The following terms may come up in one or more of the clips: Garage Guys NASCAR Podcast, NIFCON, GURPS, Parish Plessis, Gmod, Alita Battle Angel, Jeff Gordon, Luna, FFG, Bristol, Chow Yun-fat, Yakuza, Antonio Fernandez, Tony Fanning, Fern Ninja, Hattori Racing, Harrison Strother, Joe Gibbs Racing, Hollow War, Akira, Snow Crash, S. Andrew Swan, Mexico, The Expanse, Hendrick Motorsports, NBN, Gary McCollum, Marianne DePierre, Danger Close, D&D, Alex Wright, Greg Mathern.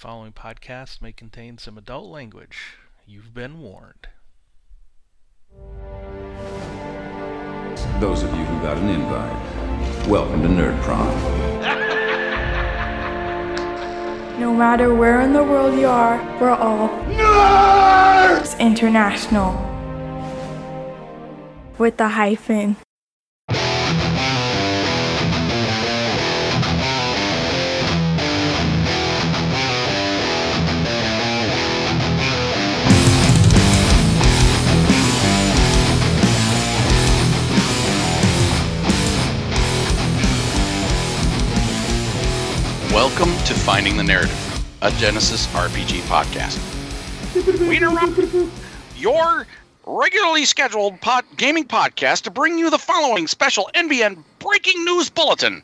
following podcast may contain some adult language. You've been warned. Those of you who got an invite, welcome to Nerd Prom. No matter where in the world you are, we're all Nerds International. With the hyphen. Welcome to Finding the Narrative, a Genesys RPG podcast. We interrupt your regularly scheduled gaming podcast to bring you the following special NBN breaking news bulletin.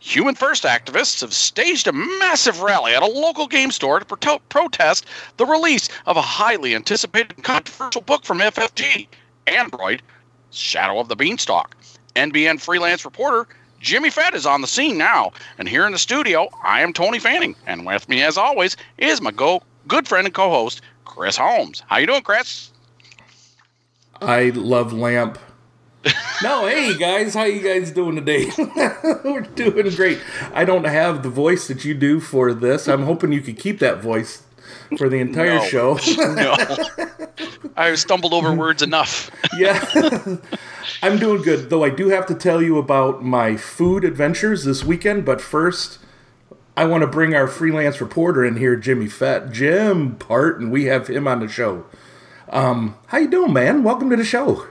Human First activists have staged a massive rally at a local game store to protest the release of a highly anticipated controversial book from FFG, Android, Shadow of the Beanstalk. NBN freelance reporter Jimmy Fett is on the scene now, and here in the studio, I am Tony Fanning, and with me, as always, is my good friend and co-host, Chris Holmes. How you doing, Chris? I love lamp. No, hey guys, how you guys doing today? We're doing great. I don't have the voice that you do for this. I'm hoping you could keep that voice for the entire show. No. I've stumbled over words enough. Yeah. I'm doing good, though I do have to tell you about my food adventures this weekend. But first, I want to bring our freelance reporter in here, Jimmy Fett. Jim Parton, we have him on the show. How you doing, man? Welcome to the show.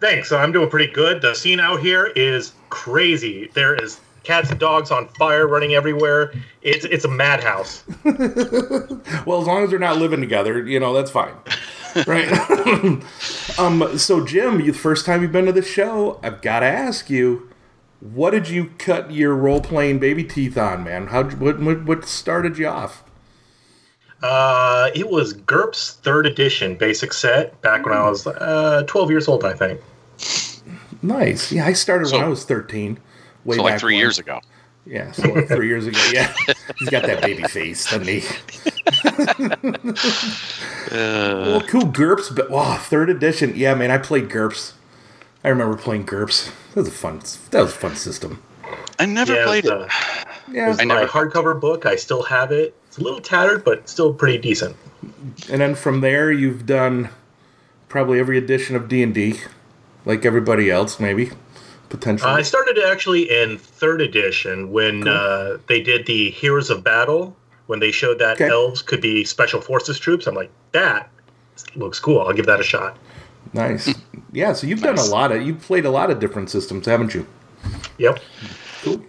Thanks. I'm doing pretty good. The scene out here is crazy. There is cats and dogs on fire running everywhere. It's a madhouse. Well, as long as they're not living together, you know, that's fine. Right. So, Jim, the first time you've been to the show, I've got to ask you, what did you cut your role-playing baby teeth on, man? What started you off? It was GURPS 3rd edition basic set back when I was 12 years old, I think. Nice. Yeah, I started when I was 13. Like 3 years ago. Yeah, so like 3 years ago, yeah. He's got that baby face, doesn't he? Well, cool, GURPS, but wow, 3rd edition. Yeah, man, I played GURPS. I remember playing GURPS. That was a fun system. I never played it. Yeah, it's my hardcover book. I still have it. It's a little tattered, but still pretty decent. And then from there, you've done probably every edition of D&D, like everybody else, maybe. Potentially. I started actually in 3rd edition when they did the Heroes of Battle, when they showed that elves could be special forces troops. I'm like, that looks cool. I'll give that a shot. Nice. Yeah, so you've done a lot of, you've played a lot of different systems, haven't you? Yep. Cool.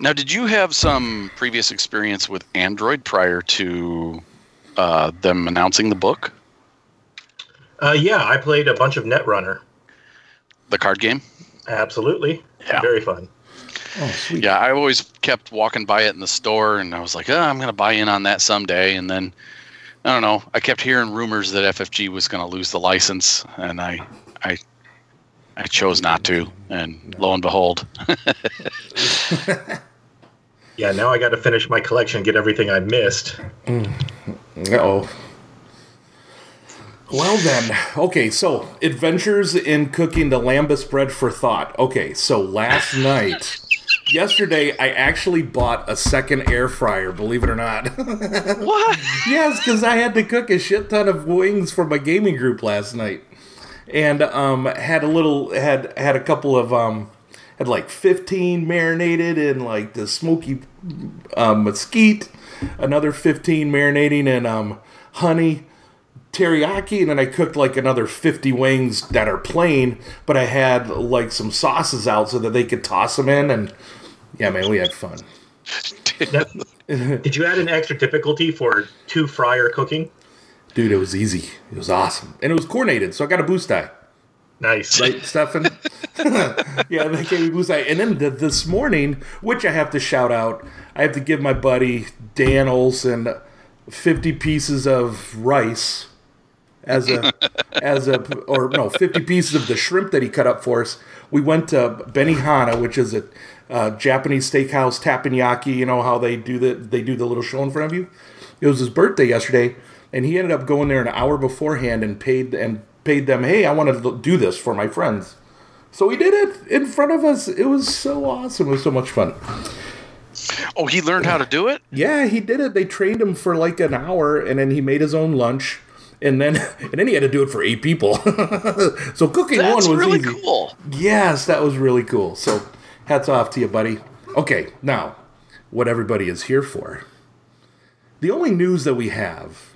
Now, did you have some previous experience with Android prior to them announcing the book? Yeah, I played a bunch of Netrunner. The card game? Absolutely. Yeah. Very fun. Oh, sweet. Yeah, I always kept walking by it in the store, and I was like, I'm going to buy in on that someday. And then, I don't know, I kept hearing rumors that FFG was going to lose the license, and I chose not to, and lo and behold. Yeah, now I got to finish my collection and get everything I missed. Uh-oh. Well then, okay, so adventures in cooking the lambus bread for thought. Okay, so last night, yesterday, I actually bought a second air fryer, believe it or not. What? Yes, because I had to cook a shit ton of wings for my gaming group last night. And had like 15 marinated in like the smoky mesquite, another 15 marinating in honey. Teriyaki, and then I cooked like another 50 wings that are plain, but I had like some sauces out so that they could toss them in, and yeah, man, we had fun. Did you add an extra difficulty for two fryer cooking? Dude, it was easy. It was awesome. And it was coordinated, so I got a boost die. Nice. Right, Stefan? Yeah, they gave me boost die. And then this morning, which I have to shout out, I have to give my buddy Dan Olson 50 pieces of rice 50 pieces of the shrimp that he cut up for us. We went to Benihana, which is a Japanese steakhouse, teppanyaki. You know how they do the little show in front of you. It was his birthday yesterday, and he ended up going there an hour beforehand and paid them. Hey, I want to do this for my friends. So he did it in front of us. It was so awesome. It was so much fun. Oh, he learned how to do it? Yeah, he did it. They trained him for like an hour, and then he made his own lunch. And then he had to do it for 8 people. So cooking that's one was really easy. Cool. Yes, that was really cool. So hats off to you, buddy. Okay, now, what everybody is here for. The only news that we have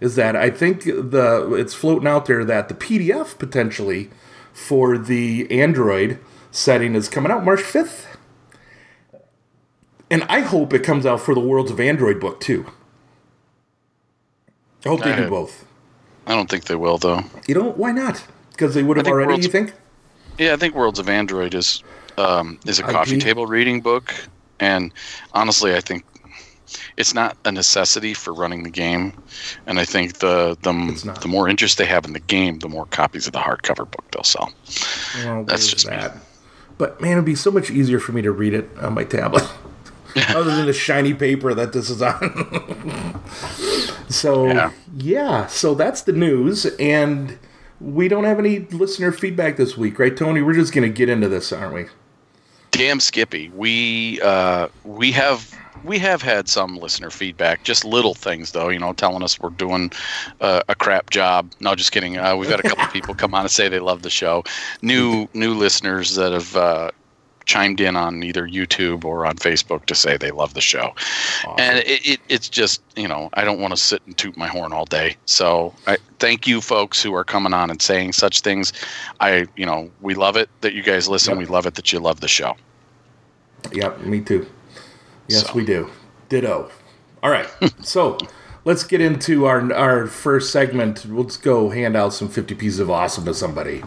is that I think it's floating out there that the PDF potentially for the Android setting is coming out March 5th. And I hope it comes out for the Worlds of Android book, too. I hope they do both. I don't think they will, though. You don't? Why not? Because they would have already, you think? Yeah, I think Worlds of Android is a coffee table reading book. And honestly, I think it's not a necessity for running the game. And I think the more interest they have in the game, the more copies of the hardcover book they'll sell. Well, that's just bad. But, man, it would be so much easier for me to read it on my tablet. Other than the shiny paper that this is on. So that's the news. And we don't have any listener feedback this week, right, Tony? We're just going to get into this, aren't we? Damn, Skippy. We have had some listener feedback, just little things, though, telling us we're doing a crap job. No, just kidding. We've had a couple people come on and say they love the show. New listeners that have chimed in on either YouTube or on Facebook to say they love the show. Awesome. And it's just, I don't want to sit and toot my horn all day. So I thank you folks who are coming on and saying such things. We love it that you guys listen. Yep. We love it that you love the show. Yep, me too. Yes, we do. Ditto. All right. So let's get into our first segment. Let's go hand out some 50 pieces of awesome to somebody.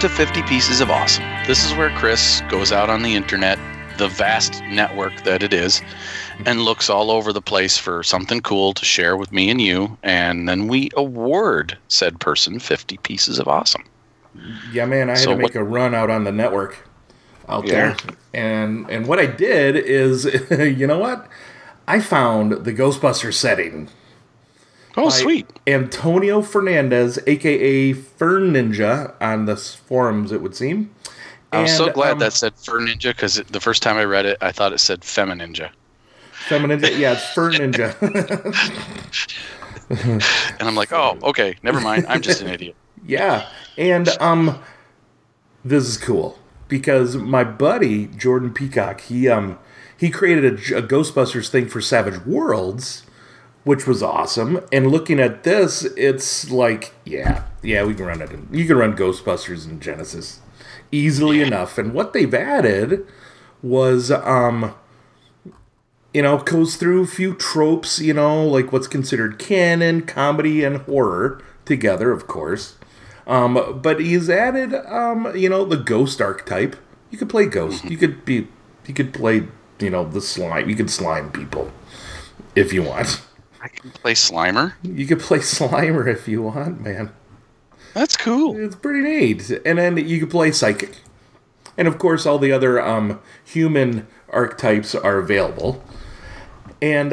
50 Pieces of Awesome. This is where Chris goes out on the internet, the vast network that it is, and looks all over the place for something cool to share with me and you, and then we award said person 50 pieces of awesome. Yeah, man, I had to make a run out on the network out there. And what I did is, you know what? I found the Ghostbusters setting. Oh, sweet. Antonio Fernandez, a.k.a. Fern Ninja, on the forums, it would seem. I'm so glad that said Fern Ninja, because the first time I read it, I thought it said Femininja. Femininja? Yeah, it's Fern Ninja. And I'm like, oh, okay, never mind. I'm just an idiot. Yeah, and this is cool, because my buddy, Jordan Peacock, he created a Ghostbusters thing for Savage Worlds, which was awesome. And looking at this, it's like, yeah, we can run it. You can run Ghostbusters and Genesys easily enough. And what they've added was, goes through a few tropes, like what's considered canon, comedy, and horror together, of course. But he's added, the ghost archetype. You could play ghost. You could play, the slime. You could slime people if you want. I can play Slimer? You can play Slimer if you want, man. That's cool. It's pretty neat. And then you can play Psychic. And, of course, all the other human archetypes are available. And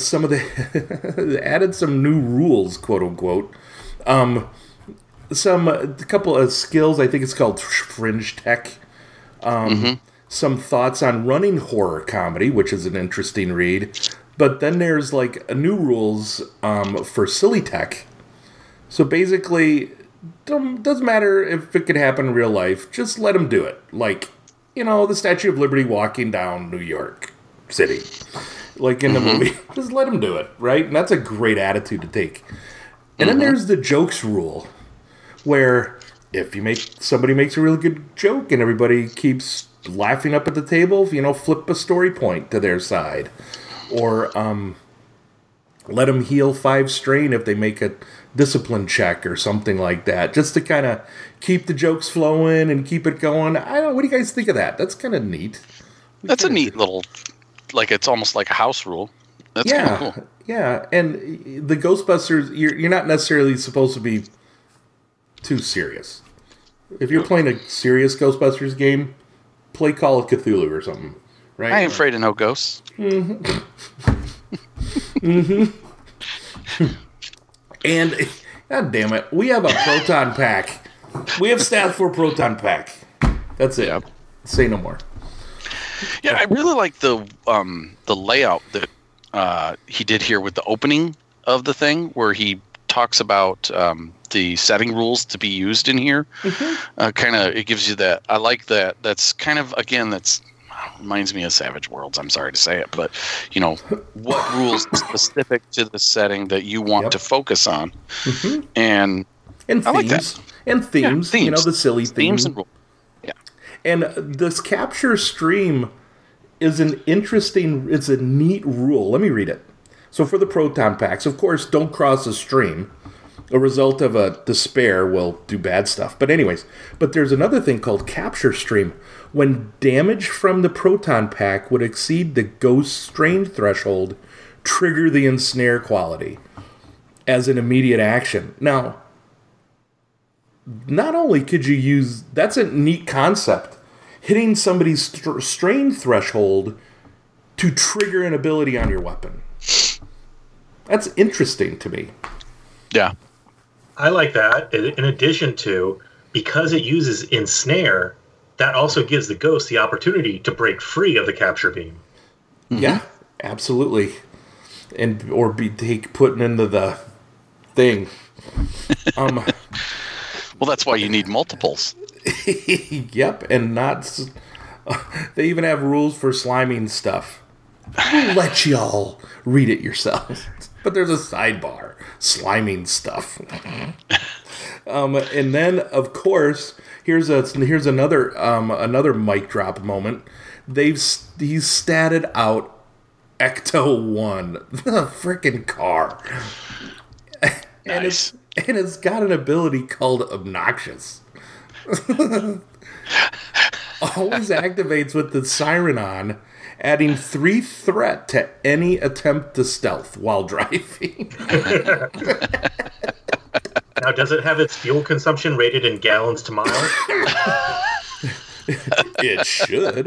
some of the... added some new rules, quote-unquote. A couple of skills. I think it's called Fringe Tech. Some thoughts on running horror comedy, which is an interesting read. But then there's, like, new rules for silly tech. So basically, doesn't matter if it could happen in real life. Just let them do it. Like, the Statue of Liberty walking down New York City. Like in the movie. Just let them do it, right? And that's a great attitude to take. And then there's the jokes rule. Where if you somebody makes a really good joke and everybody keeps laughing up at the table, flip a story point to their side. Or let them heal 5 strain if they make a discipline check or something like that, just to kind of keep the jokes flowing and keep it going. I don't know. What do you guys think of that? That's kind of neat. That's a neat little, like, it's almost like a house rule. That's kind of cool. Yeah, and the Ghostbusters, you're not necessarily supposed to be too serious. If you're playing a serious Ghostbusters game, play Call of Cthulhu or something, right? I ain't afraid of no ghosts. And, god damn it, we have a proton pack. We have stats for proton pack. That's it. Yeah. Say no more. Yeah, I really like the layout that he did here with the opening of the thing, where he talks about the setting rules to be used in here. Kind of, it gives you that. I like that. That's kind of, again, that's reminds me of Savage Worlds. I'm sorry to say it, but you know what rules specific to the setting that you want to focus on, and I themes like that. And themes. You know, the silly themes and rules. Yeah, and this capture stream is an interesting. It's a neat rule. Let me read it. So for the proton packs, of course, don't cross a stream. A result of a despair will do bad stuff. But anyways, but there's another thing called capture stream. When damage from the proton pack would exceed the ghost strain threshold, trigger the ensnare quality as an immediate action. Now, not only could you use... That's a neat concept. Hitting somebody's strain threshold to trigger an ability on your weapon. That's interesting to me. Yeah. I like that. In addition to, because it uses ensnare, that also gives the ghost the opportunity to break free of the capture beam. Yeah, absolutely. And or be put into the thing. Well, that's why you need multiples. Yep, and not... they even have rules for sliming stuff. I'll let y'all read it yourselves. But there's a sidebar. Sliming stuff. And then, of course, here's another mic drop moment. He's statted out Ecto-1, the freaking car. Nice. And it's got an ability called Obnoxious. Always activates with the siren on, adding 3 threat to any attempt to stealth while driving. Now, does it have its fuel consumption rated in gallons to mile? It should.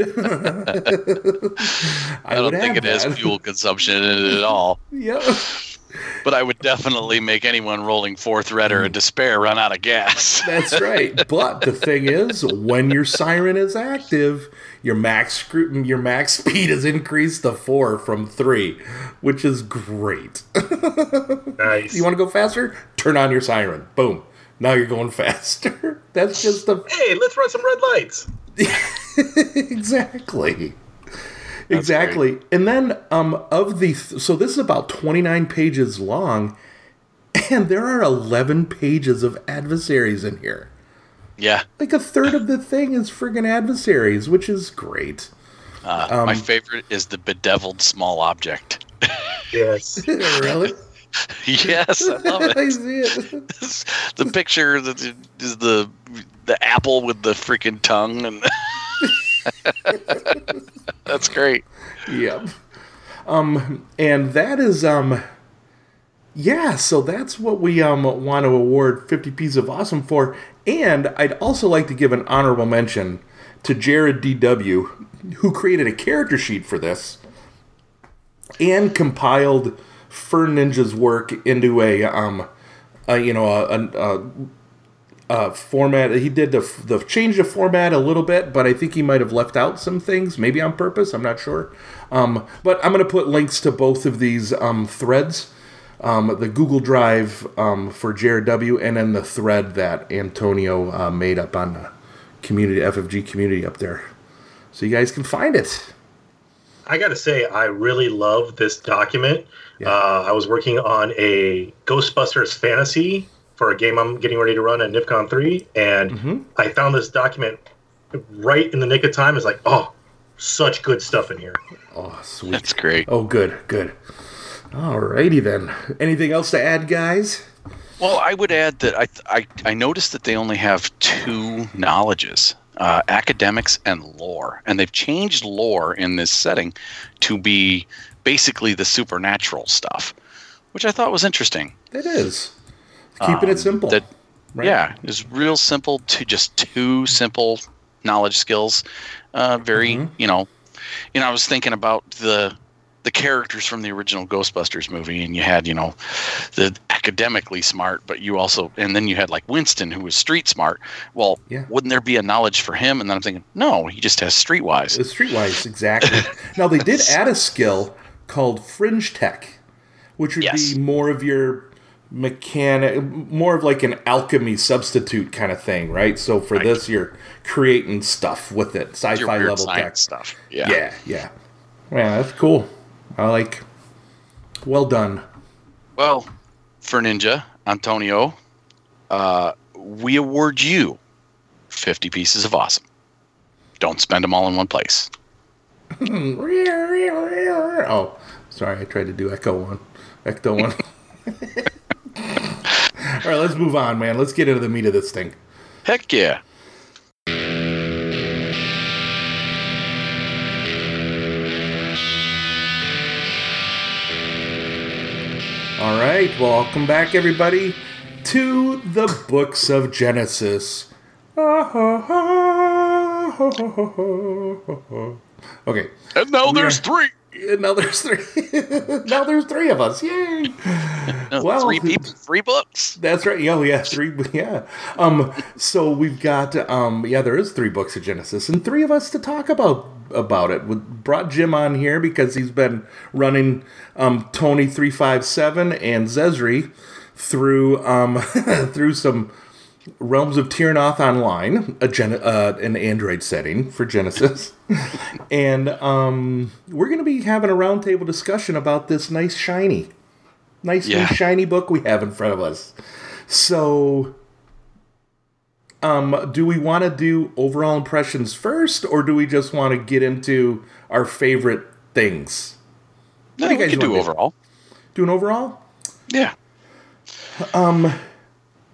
I don't think it has fuel consumption in it at all. Yep. But I would definitely make anyone rolling 4 threat or a despair run out of gas. That's right. But the thing is, when your siren is active, your max speed is increased to 4 from 3, which is great. Nice. You want to go faster? Turn on your siren. Boom. Now you're going faster. That's just a... Hey, let's run some red lights. Exactly. That's exactly. Great. And then so this is about 29 pages long, and there are 11 pages of adversaries in here. Yeah. Like a third of the thing is friggin' adversaries, which is great. My favorite is the bedeviled small object. Yes. Really? Yes, I love it. I see it. The picture is the apple with the freaking tongue and... That's great. Yep. And that is so that's what we want to award 50 P's of Awesome for. And I'd also like to give an honorable mention to Jared D.W., who created a character sheet for this and compiled Fern Ninja's work into a format. He did the change the format a little bit, but I think he might have left out some things, maybe on purpose. I'm not sure. But I'm going to put links to both of these threads, the Google Drive for Jared W., and then the thread that Antonio made up on the FFG community up there. So you guys can find it. I got to say, I really love this document. Yeah. I was working on a Ghostbusters fantasy for a game I'm getting ready to run at NIFCON 3, and I found this document right in the nick of time. It's like, oh, such good stuff in here. Oh, sweet. That's great. Oh, good. Alrighty then. Anything else to add, guys? Well, I would add that I noticed that they only have two knowledges, academics and lore. And they've changed lore in this setting to be basically the supernatural stuff, which I thought was interesting. It is. Keeping it simple. That, right? Yeah, it's real simple to just two simple knowledge skills. You know, I was thinking about the characters from the original Ghostbusters movie, and you had, you know, the academically smart, but you also, and then you had like Winston, who was street smart. Well, yeah. Wouldn't there be a knowledge for him? And then I'm thinking, no, he just has streetwise. It's streetwise, exactly. Now, they did add a skill called fringe tech, which would be more of your mechanic, more of like an alchemy substitute kind of thing, right? So for this, you're creating stuff with it, sci-fi level tech stuff. Yeah. Yeah, that's cool. I like. Well done. Well, Fern Ninja, Antonio, we award you 50 pieces of awesome. Don't spend them all in one place. Oh, sorry. I tried to do Ecto-1. All right, let's move on, man. Let's get into the meat of this thing. Heck yeah. All right, well, welcome back, everybody, to the Books of Genesys. Okay. And now there's three. Now there's three of us. Yay! Well, three people, three books. That's right. Oh, yeah, three. Yeah. So we've got. There is three books of Genesys, and three of us to talk about it. We brought Jim on here because he's been running Tony 357 and Zesri through through some Realms of Terrinoth online, an Android setting for Genesys, and we're going to be having a roundtable discussion about this nice shiny book we have in front of us. So. Do we want to do overall impressions first, or do we just want to get into our favorite things? No, we can do overall. Do an overall? Yeah.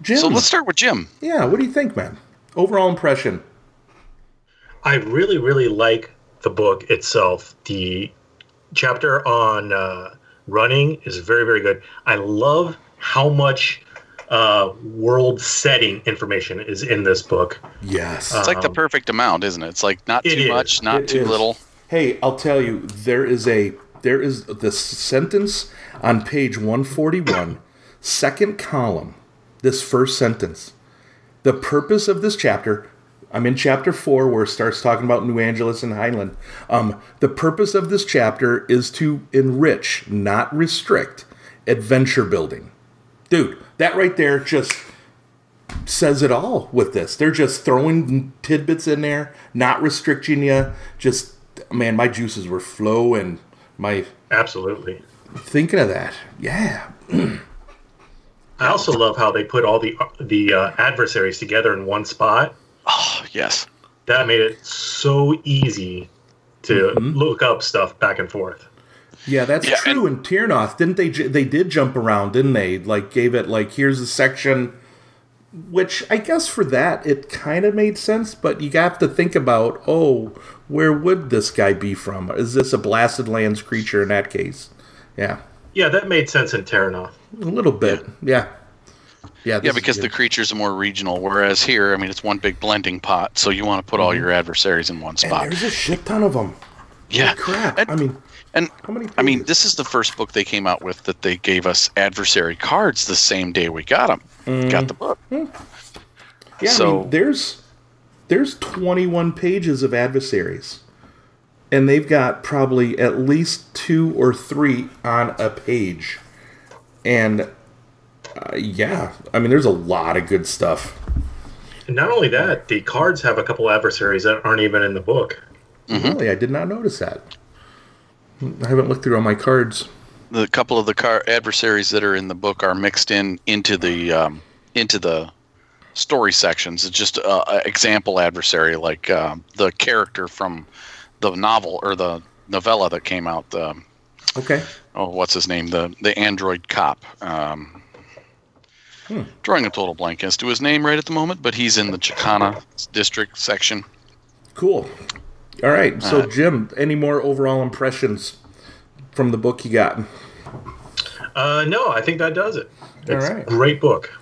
Jim. So let's start with Jim. Yeah, what do you think, man? Overall impression. I really, really like the book itself. The chapter on running is very, very good. I love how much... world setting information is in this book. Yes. It's like the perfect amount, isn't it? It's like not too much, not too little. Hey, I'll tell you, there is the sentence on page 141, second column, this first sentence. The purpose of this chapter, I'm in chapter 4 where it starts talking about New Angeles and Highland. The purpose of this chapter is to enrich, not restrict, adventure building. Dude, that right there just says it all with this. They're just throwing tidbits in there, not restricting you. Just, man, my juices were flowing. Absolutely. Thinking of that. Yeah. I also love how they put all the adversaries together in one spot. Oh, yes. That made it so easy to look up stuff back and forth. Yeah, that's true. And Terrinoth, didn't they? They did jump around, didn't they? Like, gave it like, here's a section, which I guess for that it kind of made sense. But you have to think about, where would this guy be from? Is this a blasted lands creature in that case? Yeah. Yeah, that made sense in Terrinoth. A little bit, yeah. Yeah, because the creatures are more regional, whereas here, I mean, it's one big blending pot. So you want to put all your adversaries in one spot. And there's a shit ton of them. Yeah. Holy crap. And I mean, this is the first book they came out with that they gave us adversary cards the same day we got them. Got the book. Yeah, so, I mean, there's 21 pages of adversaries, and they've got probably at least 2 or 3 on a page. And I mean, there's a lot of good stuff. And not only that, the cards have a couple adversaries that aren't even in the book. Mm-hmm. Really, I did not notice that. I haven't looked through all my cards. The couple of the adversaries that are in the book are mixed into the story sections. It's just an example adversary, like the character from the novel or the novella that came out, Okay. Oh, what's his name? The android cop. Drawing a total blank as to his name right at the moment, but he's in the Chicana district section. Cool. All right. So, Jim, any more overall impressions from the book you got? No, I think that does it. It's all right. A great book.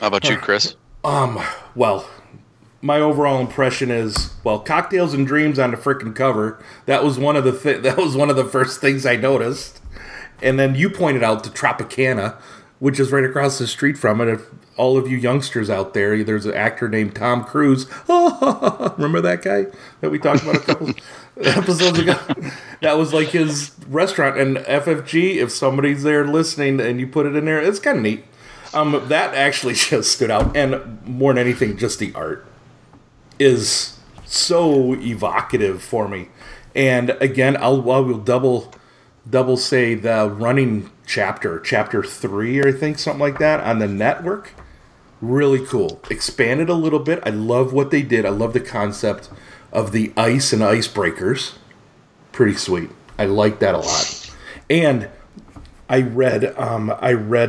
How about you, Chris? Well, my overall impression is, well, Cocktails and Dreams on the frickin' cover. That was one of the first things I noticed. And then you pointed out the Tropicana, which is right across the street from it. If all of you youngsters out there, there's an actor named Tom Cruise. Remember that guy that we talked about a couple episodes ago? That was like his restaurant. And FFG, if somebody's there listening and you put it in there, it's kind of neat. That actually just stood out. And more than anything, just the art is so evocative for me. And again, I will double say the running chapter 3, or I think something like that, on the network. Really cool. Expanded a little bit. I love what they did. I love the concept of the ice and icebreakers. Pretty sweet. I like that a lot. And I read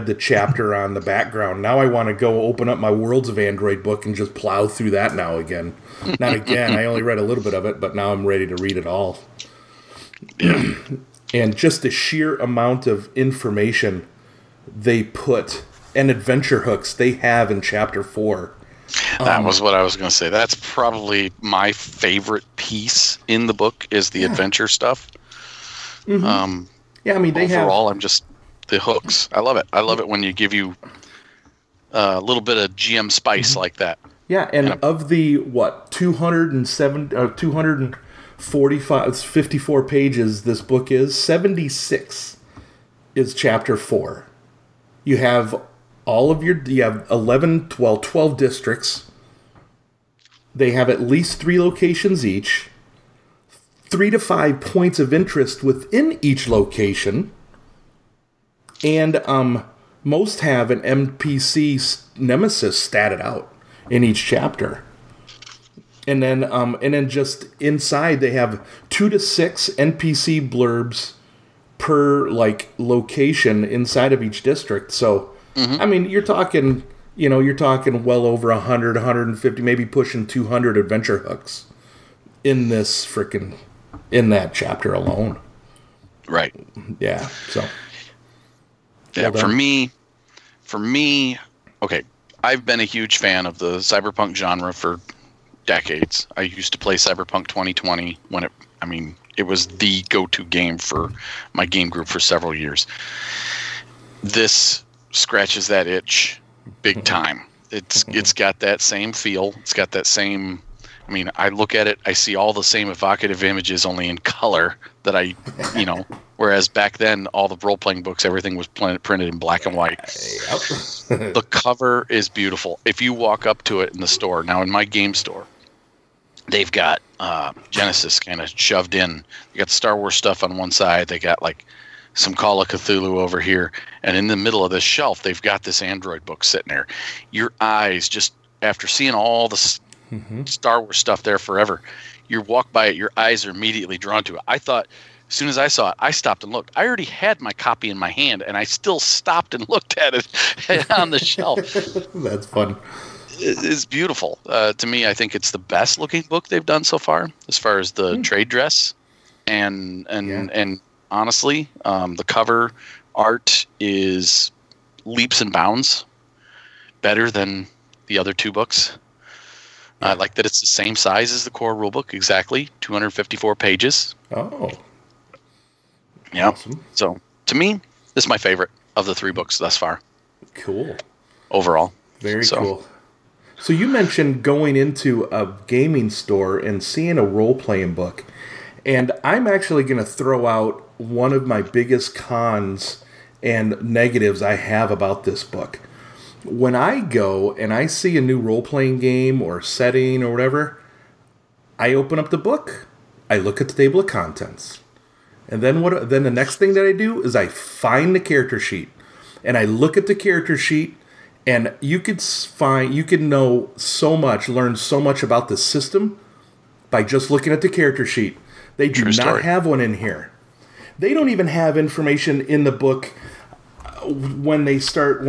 the chapter on the background. Now I want to go open up my Worlds of Android book and just plow through that now again. Not again. I only read a little bit of it, but now I'm ready to read it all. Yeah. And just the sheer amount of information they put and adventure hooks they have in Chapter 4. That was what I was going to say. That's probably my favorite piece in the book is the adventure stuff. Mm-hmm. Yeah, I mean, they overall, I'm just the hooks. I love it. I love it when you give you a little bit of GM spice like that. Yeah, and of the, 254 pages this book is, 76 is Chapter 4. You have you have 12 districts. They have at least 3 locations each, 3 to 5 points of interest within each location, and most have an NPC nemesis statted out in each chapter. And then just inside they have 2 to 6 NPC blurbs per location inside of each district. So, I mean, you're talking well over 100, 150, maybe pushing 200 adventure hooks in this that chapter alone. Right. Yeah. So. Yeah. Well, for me, okay. I've been a huge fan of the cyberpunk genre for decades. I used to play Cyberpunk 2020 when it was the go-to game for my game group for several years. This scratches that itch big time. It's got that same feel. It's got that same. I mean, I look at it, I see all the same evocative images, only in color. That I, whereas back then all the role-playing books, everything was printed in black and white. Yep. The cover is beautiful. If you walk up to it in the store now, in my game store, they've got Genesys kind of shoved in. They got Star Wars stuff on one side. They got some Call of Cthulhu over here, and in the middle of this shelf, they've got this Android book sitting there. Your eyes just after seeing all the Star Wars stuff there forever, you walk by it, your eyes are immediately drawn to it. I thought, as soon as I saw it, I stopped and looked. I already had my copy in my hand, and I still stopped and looked at it on the shelf. That's fun. It's beautiful. To me, I think it's the best looking book they've done so far as the trade dress. And honestly, the cover art is leaps and bounds better than the other 2 books. I like that it's the same size as the core rulebook, exactly, 254 pages. Oh. Yeah. Awesome. So, to me, this is my favorite of the 3 books thus far. Cool. Overall. Very cool. So, you mentioned going into a gaming store and seeing a role-playing book. And I'm actually going to throw out one of my biggest cons and negatives I have about this book. When I go and I see a new role-playing game or setting or whatever, I open up the book, I look at the table of contents, and then the next thing that I do is I find the character sheet, and I look at the character sheet, and you could know so much, learn so much about the system by just looking at the character sheet. They do not have one in here. They don't even have information in the book when they start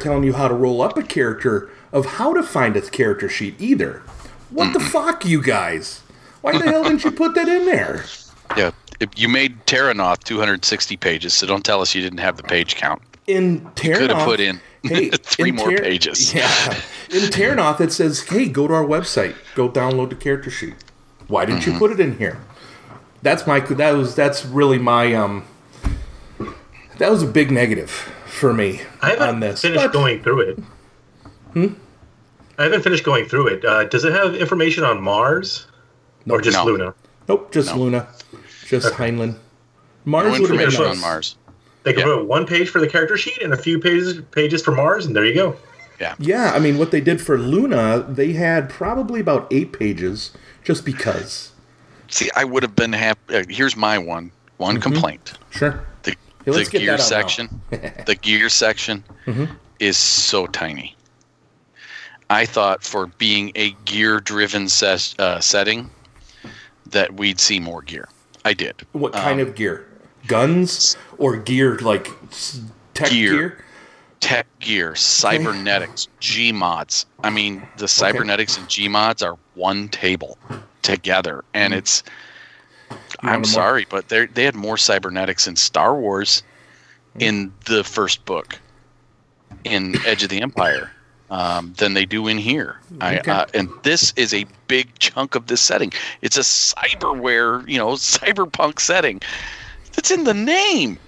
telling you how to roll up a character, of how to find a character sheet either. What the fuck, you guys? Why the hell didn't you put that in there? Yeah, you made Terrinoth 260 pages, so don't tell us you didn't have the page count. In Terrinoth, you could have put in three more pages. Yeah, in Terrinoth it says, "Hey, go to our website, go download the character sheet." Why didn't you put it in here? That was a big negative for me on this. I haven't finished going through it. I haven't finished going through it. Does it have information on Mars? Nope. Or just Luna? Nope, just Luna. Just Heinlein. Mars would have been on Mars. They could put one page for the character sheet and a few pages for Mars, and there you go. Yeah. Yeah, I mean, what they did for Luna, they had probably about 8 pages just because. See, I would have been happy. Here's my one complaint. Sure. The gear section is so tiny. I thought for being a gear-driven setting that we'd see more gear. I did. What kind of gear? Guns or gear like tech gear? Tech gear, cybernetics, Gmods. I mean, the cybernetics and Gmods are one table together, and it's... I'm sorry, but they had more cybernetics in Star Wars in the first book, in Edge of the Empire. Than they do in here. Okay. And this is a big chunk of this setting. It's a cyberpunk setting. It's in the name.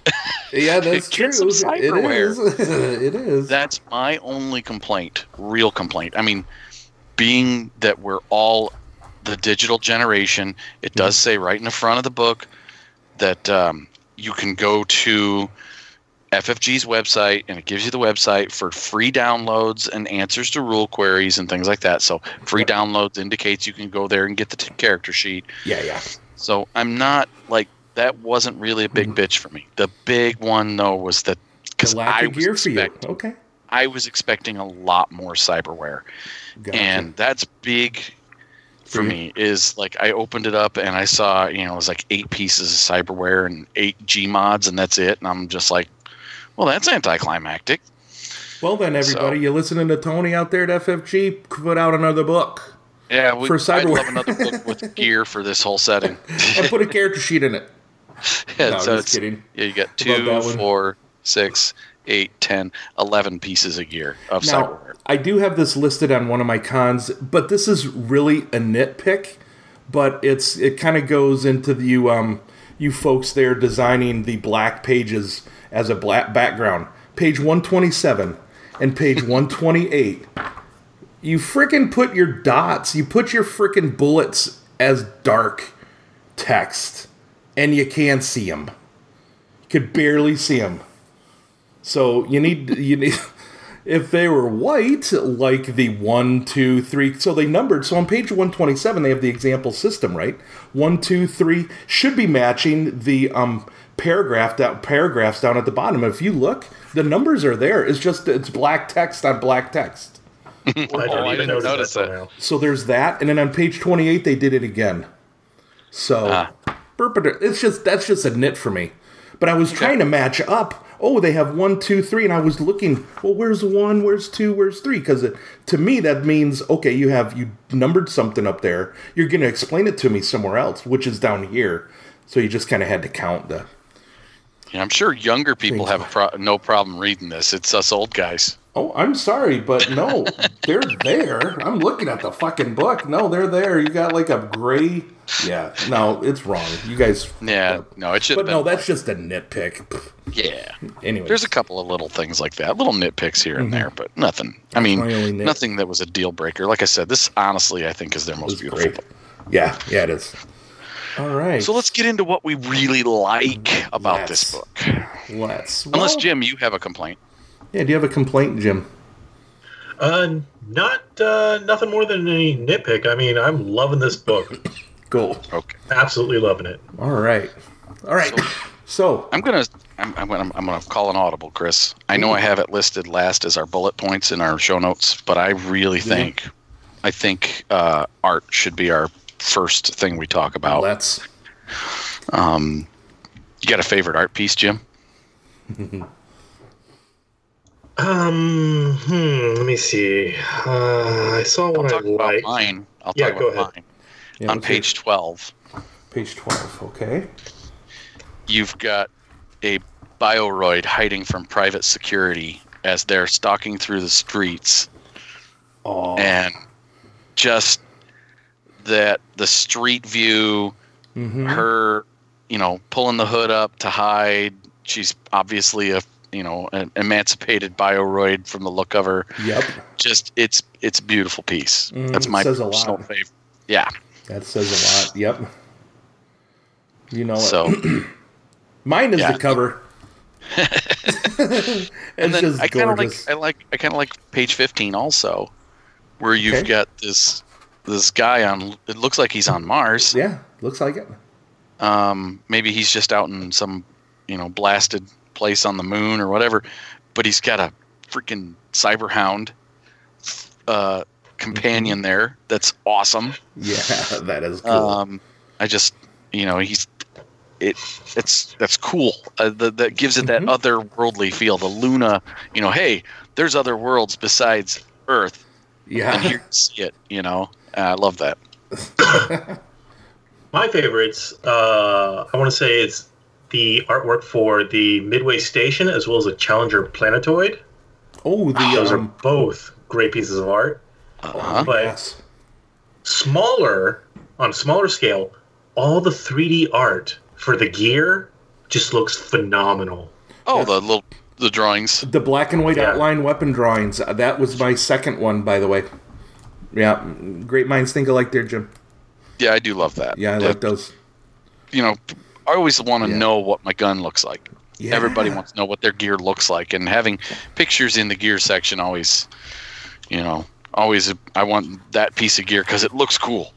Yeah, that's true. Cyberware. It is. That's my only complaint, real complaint. I mean, being that we're all the digital generation, it does say right in the front of the book that you can go to FFG's website, and it gives you the website for free downloads and answers to rule queries and things like that. So free downloads indicates you can go there and get the character sheet. Yeah. So I'm not like, that wasn't really a big bitch for me. The big one though was that because I was expecting a lot more cyberware. Gotcha. And that's big for me, is like I opened it up and I saw, it was like 8 pieces of cyberware and 8 Gmods, and that's it. And I'm just like, well, that's anticlimactic. Well, then, everybody, you're listening to Tony out there at FFG, put out another book. Yeah, for cyberware. I'd love another book with gear for this whole setting. And put a character sheet in it. Yeah, no, just kidding. Yeah, you got 2, 4, 6, 8, 10, 11 pieces of gear of cyberware. I do have this listed on one of my cons, but this is really a nitpick. But it kind of goes into you folks there designing the black pages as a black background. Page 127 and page 128. You frickin' put your dots, you put your frickin' bullets as dark text, and you can't see them. You could barely see them. So you need if they were white, like the 1, 2, 3, so they numbered. So on page 127, they have the example system, right? 1, 2, 3 should be matching the paragraphs down at the bottom. If you look, the numbers are there. It's just black text on black text. I didn't notice that. So there's that, and then on page 28, they did it again. So that's just a nit for me. But I was trying to match up. Oh, they have 1, 2, 3, and I was looking. Well, where's 1? Where's 2? Where's 3? Because to me that means you numbered something up there. You're going to explain it to me somewhere else, which is down here. So you just kind of had to count the. Yeah, I'm sure younger people have no problem reading this. It's us old guys. Oh, I'm sorry, but no, they're there. I'm looking at the fucking book. No, they're there. You got like a gray. Yeah, no, it's wrong. You guys. Yeah, no, it should. But no, that's just a nitpick. Yeah. Anyway, there's a couple of little things like that, little nitpicks here and there, but nothing. I mean, nothing that was a deal breaker. Like I said, this honestly, I think, is their most beautiful book. Yeah, it is. All right. So let's get into what we really like about this book. Unless, Jim, you have a complaint. Yeah, do you have a complaint, Jim? Not nothing more than any nitpick. I mean, I'm loving this book. Cool. Okay. Absolutely loving it. All right. So I'm gonna call an audible, Chris. I know I have it listed last as our bullet points in our show notes, but I really think art should be our first thing we talk about. Let's. You got a favorite art piece, Jim? Let me see. I saw one I liked. Mine. I'll talk about mine. Yeah, on page 12. Page 12, okay. You've got a bioroid hiding from private security as they're stalking through the streets. Oh. And just that the street view, her, pulling the hood up to hide. She's obviously an emancipated bioroid from the look of her. Yep. Just it's a beautiful piece. That's my personal favorite. Yeah. That says a lot. Yep. Mine is the cover. And then just I kind of like page 15 also, where you've got this guy on. It looks like he's on Mars. Yeah, looks like it. Maybe he's just out in some blasted place on the moon or whatever, but he's got a freaking cyberhound companion there. That's awesome. Yeah, that is cool. I just he's. That's cool. That gives it that otherworldly feel. The Luna, hey, there's other worlds besides Earth. Yeah, and here you see it. I love that. My favorites. I want to say it's the artwork for the Midway Station as well as the Challenger Planetoid. Oh, those are both great pieces of art. But on a smaller scale, all the 3D art for the gear just looks phenomenal. Oh, yeah. The drawings. The black and white outline weapon drawings. That was my second one, by the way. Yeah, great minds think alike there, Jim. Yeah, I do love that. Yeah, I like those. I always want to know what my gun looks like. Yeah. Everybody wants to know what their gear looks like, and having pictures in the gear section always I want that piece of gear because it looks cool.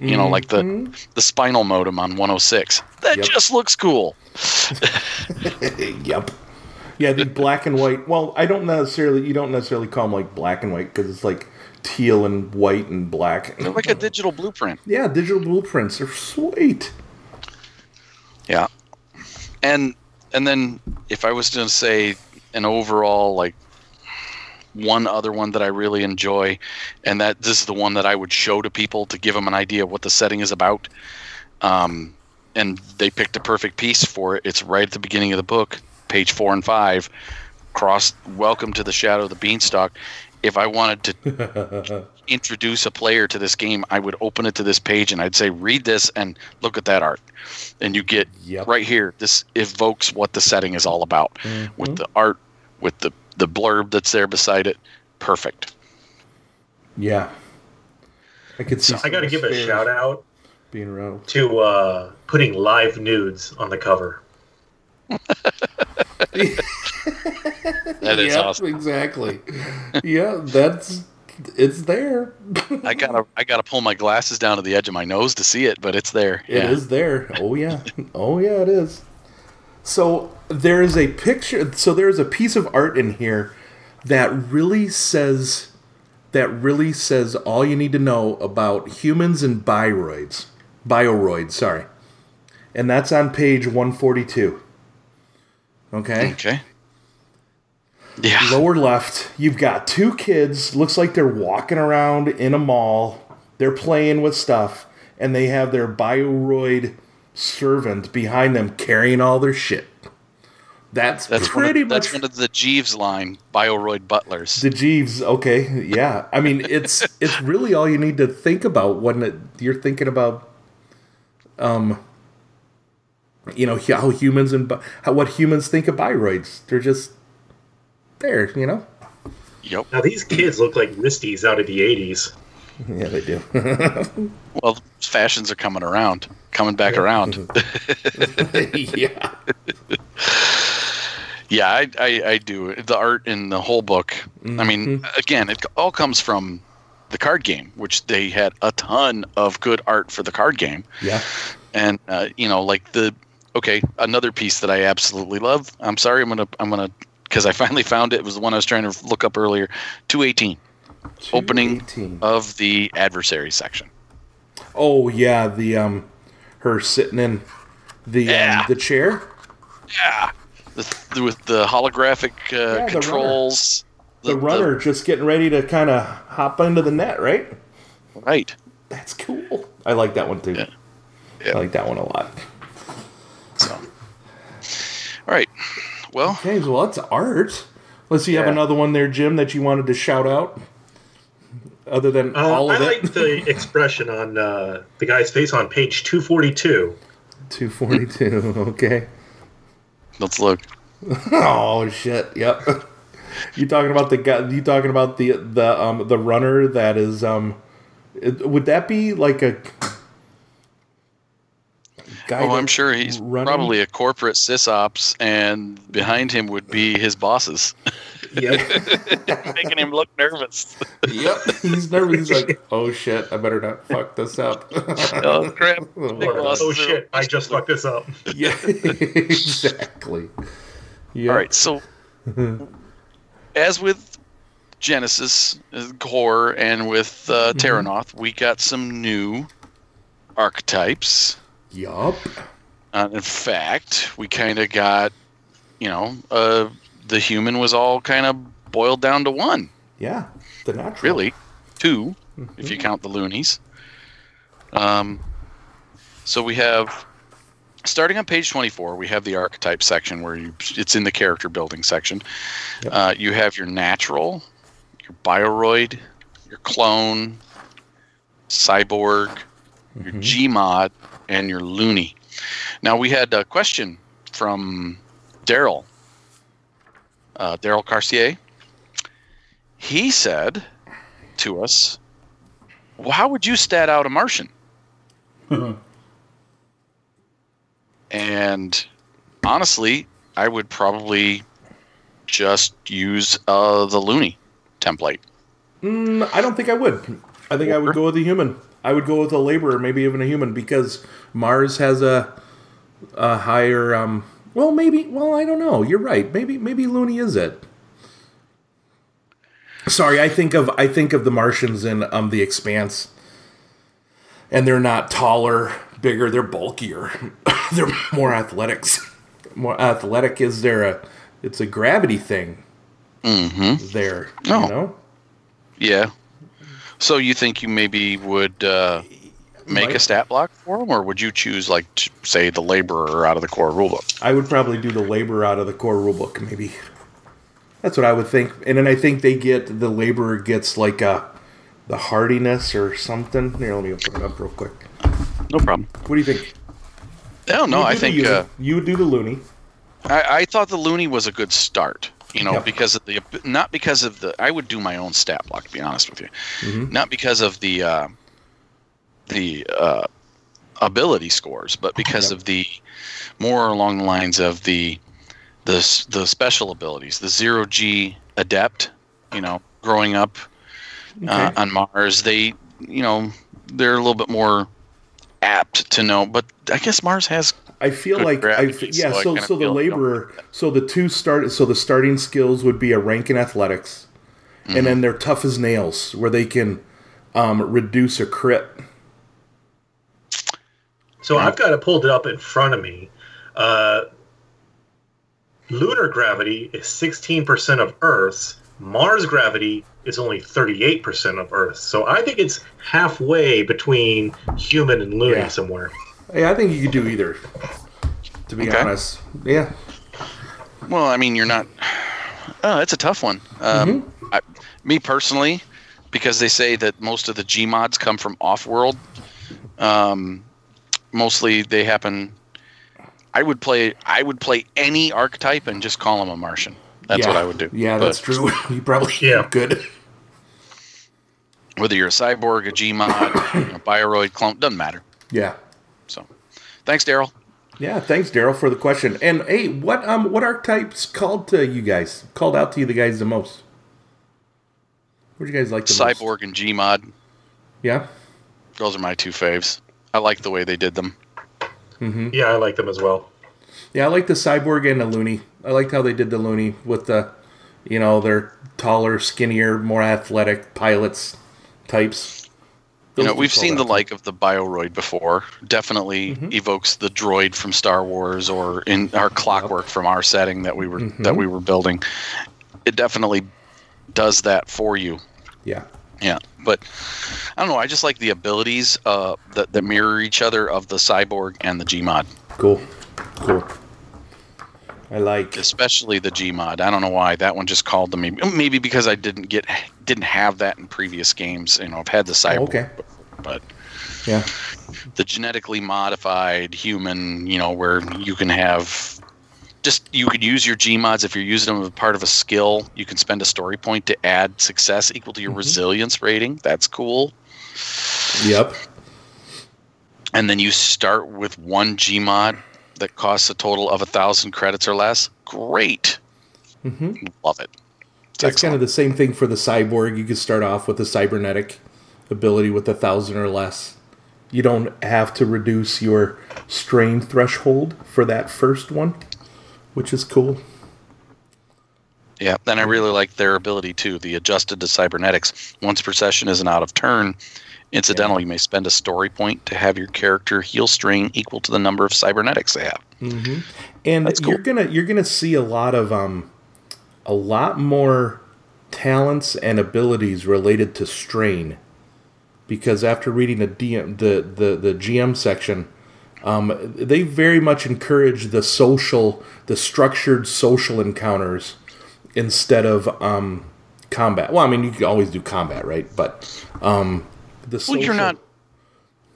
Like the spinal modem on 106. That just looks cool. Yep. Yeah, the black and white. Well, you don't necessarily call them like black and white because it's like teal and white and black. They're like a digital blueprint. Yeah, digital blueprints are sweet. Yeah. And then if I was to say an overall like one other one that I really enjoy, and that this is the one that I would show to people to give them an idea of what the setting is about. And they picked a perfect piece for it. It's right at the beginning of the book, page 4 and 5. Welcome to the Shadow of the Beanstalk. If I wanted to introduce a player to this game, I would open it to this page and I'd say, read this and look at that art. And you get right here. This evokes what the setting is all about with the art, with the blurb that's there beside it. Perfect. Yeah. I could see. I got to give a shout out to putting live nudes on the cover. That is awesome. Exactly. Yeah, it's there. I gotta pull my glasses down to the edge of my nose to see it, but it's there. It is there. Oh yeah. Oh yeah, it is. So there is a picture. So there is a piece of art in here that really says all you need to know about humans and bioroids. Sorry, and that's on page 142. Okay. Okay. Yeah. Lower left, you've got two kids. Looks like they're walking around in a mall. They're playing with stuff, and they have their bioroid servant behind them carrying all their shit. That's pretty much... That's one of the Jeeves line, bioroid butlers. The Jeeves, okay, yeah. I mean, it's really all you need to think about when you're thinking about, how humans and... what humans think of bioroids. They're just there, Yep. Now, these kids look like Misties out of the 80s. Yeah, they do. Well, fashions are coming back around. Yeah. Yeah, I do. The art in the whole book, I mean, again, it all comes from the card game, which they had a ton of good art for the card game. Yeah. And, another piece that I absolutely love. I'm sorry, I'm going to, because I finally found it. It was the one I was trying to look up earlier. 218. Opening of the adversary section. Oh, yeah. Her sitting in the chair. Yeah, with the holographic controls. The runner just getting ready to kind of hop into the net, right? Right. That's cool. I like that one too. Yeah. Yeah. I like that one a lot. So, all right. Well, okay. Well, that's art. Unless you have another one there, Jim, that you wanted to shout out. Other than all of it. I like the expression on the guy's face on page 242. 242. Okay. Let's look. Oh shit! Yep. You talking about the guy? You talking about the runner that is would that be like a guy? Oh, I'm sure he's running? Probably a corporate sysops, and behind him would be his bosses. Yep. Making him look nervous. Yep, he's nervous. He's like, oh shit, I better not fuck this up. Oh crap. Oh shit, I just fucked this up. Yeah, exactly. Yep. All right, so as with Genesys, Core, and with Terrinoth, we got some new archetypes. Yup. In fact, we kind of got, the human was all kind of boiled down to one. Yeah, the natural. Really, two, if you count the loonies. So we have, starting on page 24, we have the archetype section where it's in the character building section. Yep. You have your natural, your bioroid, your clone, cyborg, your Gmod, and your loony. Now, we had a question from Daryl. Daryl Carcier, he said to us, well, how would you stat out a Martian? And honestly, I would probably just use the Looney template. I don't think I would. I think I would go with a human. I would go with a laborer, maybe even a human, because Mars has a higher... Well, maybe. Well, I don't know. You're right. Maybe Looney is it. Sorry, I think of the Martians in The Expanse, and they're not taller, bigger. They're bulkier. They're more athletic. More athletic. Is there a? It's a gravity thing. Mm-hmm. There. Oh. You know? Yeah. So you think you maybe would. Make a stat block for them, or would you choose, like, say, the laborer out of the core rulebook? I would probably do the laborer out of the core rulebook, maybe. That's what I would think. And then I think the laborer gets, like, the hardiness or something. Here, let me open it up real quick. No problem. What do you think? I don't know. I think... you would do the loony. I thought the loony was a good start, because of the... Not because of the... I would do my own stat block, to be honest with you. Mm-hmm. Not because of the ability scores, but because of the more along the lines of the special abilities, the 0G adept, growing up on Mars, they, they're a little bit more apt to know, but I guess Mars has, I feel like, gravity, so the laborer, so the two the starting skills would be a rank in athletics, and then they're tough as nails, where they can reduce a crit. So I've got it pulled up in front of me. Lunar gravity is 16% of Earth's. Mars gravity is only 38% of Earth's. So I think it's halfway between human and loony somewhere. Yeah, I think you could do either, to be honest. Yeah. Well, I mean, you're not... Oh, it's a tough one. Me personally, because they say that most of the Gmods come from off-world... mostly they happen. I would play any archetype and just call him a Martian. That's what I would do. Yeah, but that's true. You probably could. Whether you're a cyborg, a Gmod, a bioroid clone, doesn't matter. Yeah. So, thanks, Daryl. Yeah, thanks, Daryl, for the question. And hey, what archetypes called out to you the guys the most? What do you guys like the most? Cyborg and Gmod. Yeah. Those are my two faves. I like the way they did them. Mm-hmm. Yeah, I like them as well. Yeah, I like the cyborg and the loony. I liked how they did the loony with the, they're taller, skinnier, more athletic pilots types. You know, we've seen the like of the Bioroid before. Definitely evokes the droid from Star Wars, or in our clockwork from our setting that we were building. It definitely does that for you. Yeah. Yeah, but I don't know. I just like the abilities that mirror each other of the cyborg and the Gmod. Cool. I like especially the Gmod. I don't know why that one just called to me. Maybe because I didn't have that in previous games. You know, I've had the cyborg, but yeah, the genetically modified human. You know, where you can have you could use your Gmods if you're using them as part of a skill. You can spend a story point to add success equal to your resilience rating. That's cool. Yep. And then you start with one Gmod that costs a total of 1,000 credits or less. Great. Mm-hmm. Love it. That's kind of the same thing for the cyborg. You can start off with a cybernetic ability with 1,000 or less. You don't have to reduce your strain threshold for that first one, which is cool. Yeah, then I really like their ability, too, the adjusted to cybernetics. Once per session isn't out of turn, incidentally, you may spend a story point to have your character heal string equal to the number of cybernetics they have. Mm-hmm. And that's cool. You're gonna see a lot of a lot more talents and abilities related to strain, because after reading the GM section, they very much encourage the structured social encounters instead of combat. Well, I mean, you can always do combat, right? But the social... Well,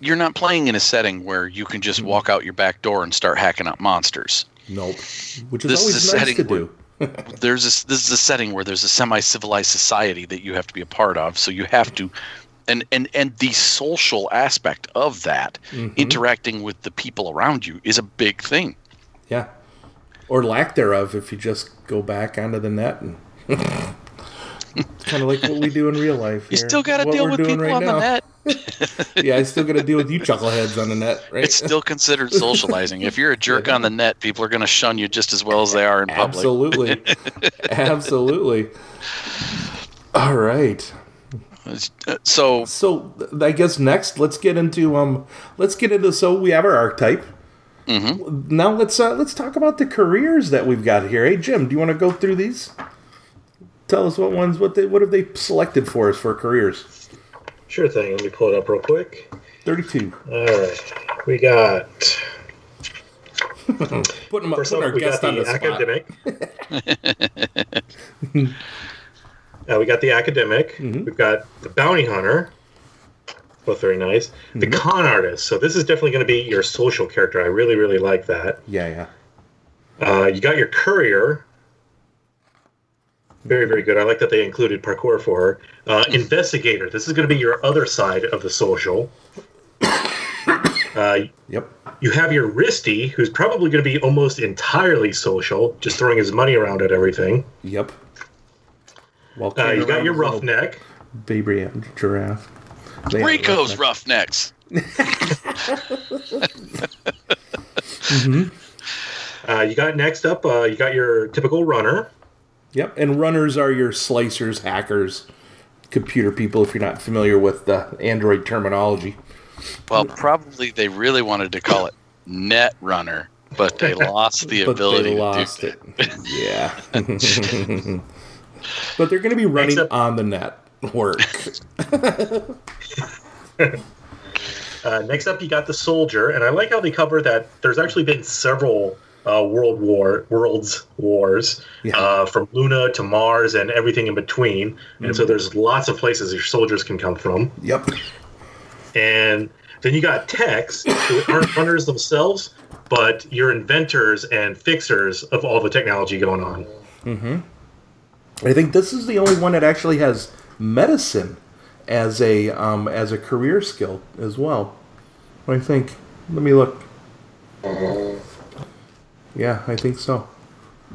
you're not playing in a setting where you can just walk out your back door and start hacking up monsters. Nope. Which is always nice to do. This is a setting where there's a semi-civilized society that you have to be a part of, so you have to... And the social aspect of that, interacting with the people around you, is a big thing. Yeah. Or lack thereof if you just go back onto the net. And kind of like what we do in real life. You still got to deal with people on the net. Yeah, I still got to deal with you chuckleheads on the net, right? It's still considered socializing. If you're a jerk on the net, people are going to shun you just as well as they are in public. Absolutely. All right. So I guess next let's get into so we have our archetype. Mm-hmm. Now let's talk about the careers that we've got here. Hey Jim, do you want to go through these? Tell us what have they selected for us for careers? Sure thing. Let me pull it up real quick. 32. All right, we got. Putting our guest on the academic. We got the academic. Mm-hmm. We've got the bounty hunter. Both very nice. Mm-hmm. The con artist. So this is definitely going to be your social character. I really, really like that. Yeah. You got your courier. Very, very good. I like that they included parkour for her. Investigator. This is going to be your other side of the social. Yep. You have your wristy, who's probably going to be almost entirely social, just throwing his money around at everything. Yep. You got your roughneck. Baby and giraffe. Rico's roughnecks. You got next up, you got your typical runner. Yep, and runners are your slicers, hackers, computer people, if you're not familiar with the Android terminology. Well, probably they really wanted to call it Netrunner, but they lost the ability to do it. Yeah. But they're going to be running on the network. Next up, you got the soldier, and I like how they cover that. There's actually been several worlds wars, from Luna to Mars and everything in between. Mm-hmm. And so there's lots of places your soldiers can come from. Yep. And then you got techs, who aren't runners themselves, but you're inventors and fixers of all the technology going on. Mm-hmm. I think this is the only one that actually has medicine as a career skill as well. I think. Let me look. Yeah, I think so.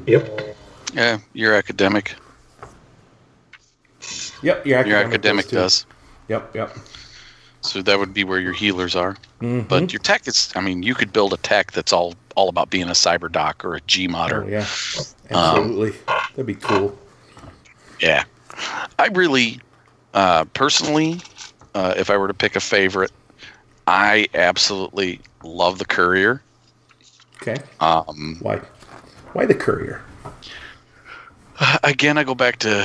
Yep. Yeah, your academic. Yep, your academic does. Yep. So that would be where your healers are. Mm-hmm. But your tech is, I mean, you could build a tech that's all about being a cyber doc or a Gmod. Oh, yeah, absolutely. That'd be cool. Yeah, I really, personally, if I were to pick a favorite, I absolutely love the Courier. Okay. Why the Courier? Again, I go back to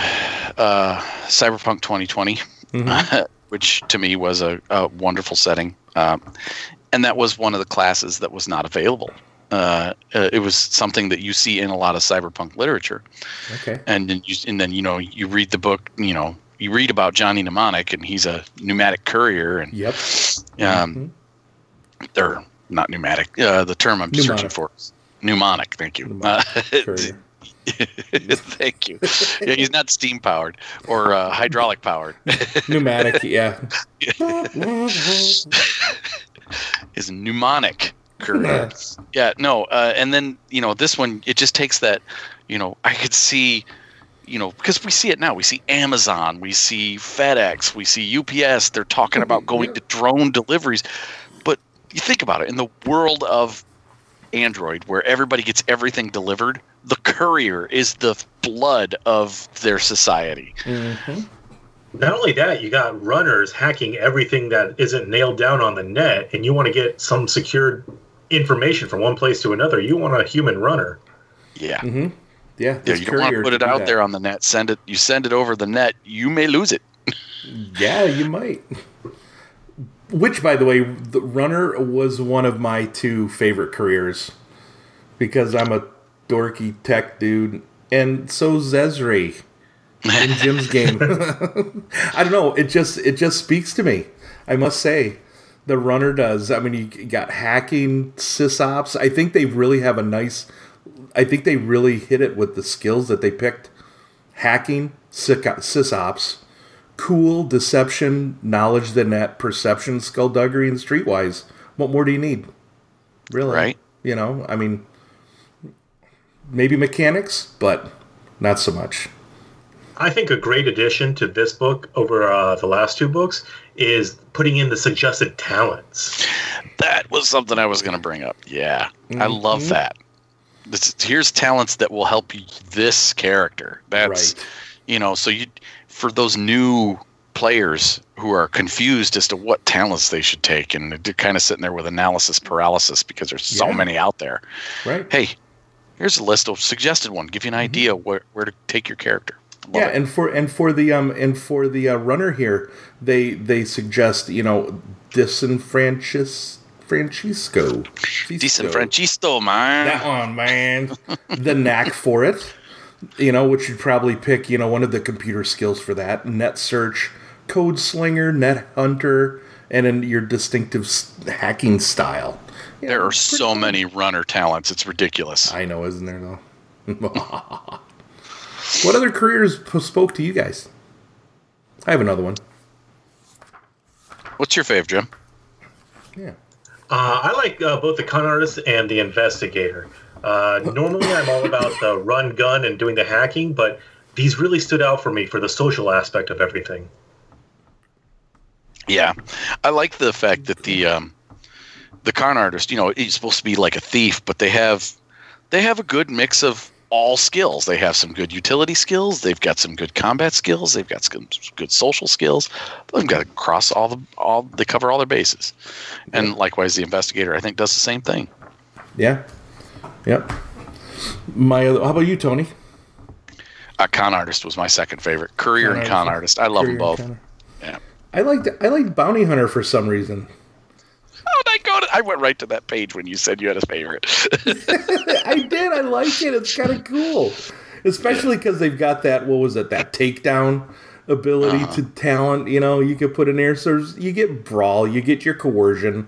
Cyberpunk 2020, mm-hmm. which to me was a wonderful setting. And that was one of the classes that was not available. It was something that you see in a lot of cyberpunk literature. Okay. And then, you know, you read the book, you know, you read about Johnny Mnemonic, and he's a pneumatic courier. And, yep. Mm-hmm. They're not pneumatic. The term I'm searching for is mnemonic. Thank you. Thank you. Yeah, he's not steam powered or hydraulic powered. Pneumatic, yeah. Is mnemonic courier. Yeah, no. And then, you know, this one, it just takes that, you know, I could see, you know, because we see it now. We see Amazon, we see FedEx, we see UPS. They're talking about going to drone deliveries. But you think about it, in the world of Android, where everybody gets everything delivered, the courier is the blood of their society. Mm-hmm. Not only that, you got runners hacking everything that isn't nailed down on the net, and you want to get some secured information from one place to another. You want a human runner. Yeah. Mm-hmm. Yeah. Yeah, you don't want to put it out there on the net. Send it. You send it over the net, you may lose it. Yeah, you might. Which, by the way, the runner was one of my two favorite careers because I'm a dorky tech dude, and so Zesri in Jim's game. I don't know. It just speaks to me. I must say, the runner does. I mean, you got hacking, sysops. I think they really have a nice. I think they really hit it with the skills that they picked: hacking, sysops, cool, deception, knowledge the net, perception, skullduggery, and streetwise. What more do you need? Really? Right? You know, I mean, maybe mechanics, but not so much. I think a great addition to this book over the last two books is putting in the suggested talents. That was something I was going to bring up. Yeah. Mm-hmm. I love that. Here's talents that will help you, this character. That's, right. You know, so you, for those new players who are confused as to what talents they should take, and they're kind of sitting there with analysis paralysis because there's so many out there. Right. Hey, here's a list of suggested one. Give you an idea where to take your character. Love it. and for the runner here, they suggest, you know, Disenfranchisto, man. That one, man. The knack for it, you know, which you'd probably pick, you know, one of the computer skills for that. Net search, code slinger, net hunter, and then your distinctive hacking style. Yeah, there are so many runner talents. It's ridiculous. I know, isn't there, though? What other careers spoke to you guys? I have another one. What's your fave, Jim? Yeah. I like both the con artist and the investigator. Normally, I'm all about the run, gun, and doing the hacking, but these really stood out for me for the social aspect of everything. Yeah. I like the fact that the con artist, you know, he's supposed to be like a thief, but they have a good mix of all skills. They have some good utility skills. They've got some good combat skills. They've got some good social skills. They've got to cross all. They cover all their bases. And likewise, the investigator, I think, does the same thing. Yeah. Yep. How about you, Tony? Con artist was my second favorite. Courier and con artist. I love them both. Yeah. I liked bounty hunter for some reason. I went right to that page when you said you had a favorite. I did. I like it. It's kind of cool. Especially because they've got that, what was it, that takedown ability to talent. You know, you could put in there. So you get brawl. You get your coercion.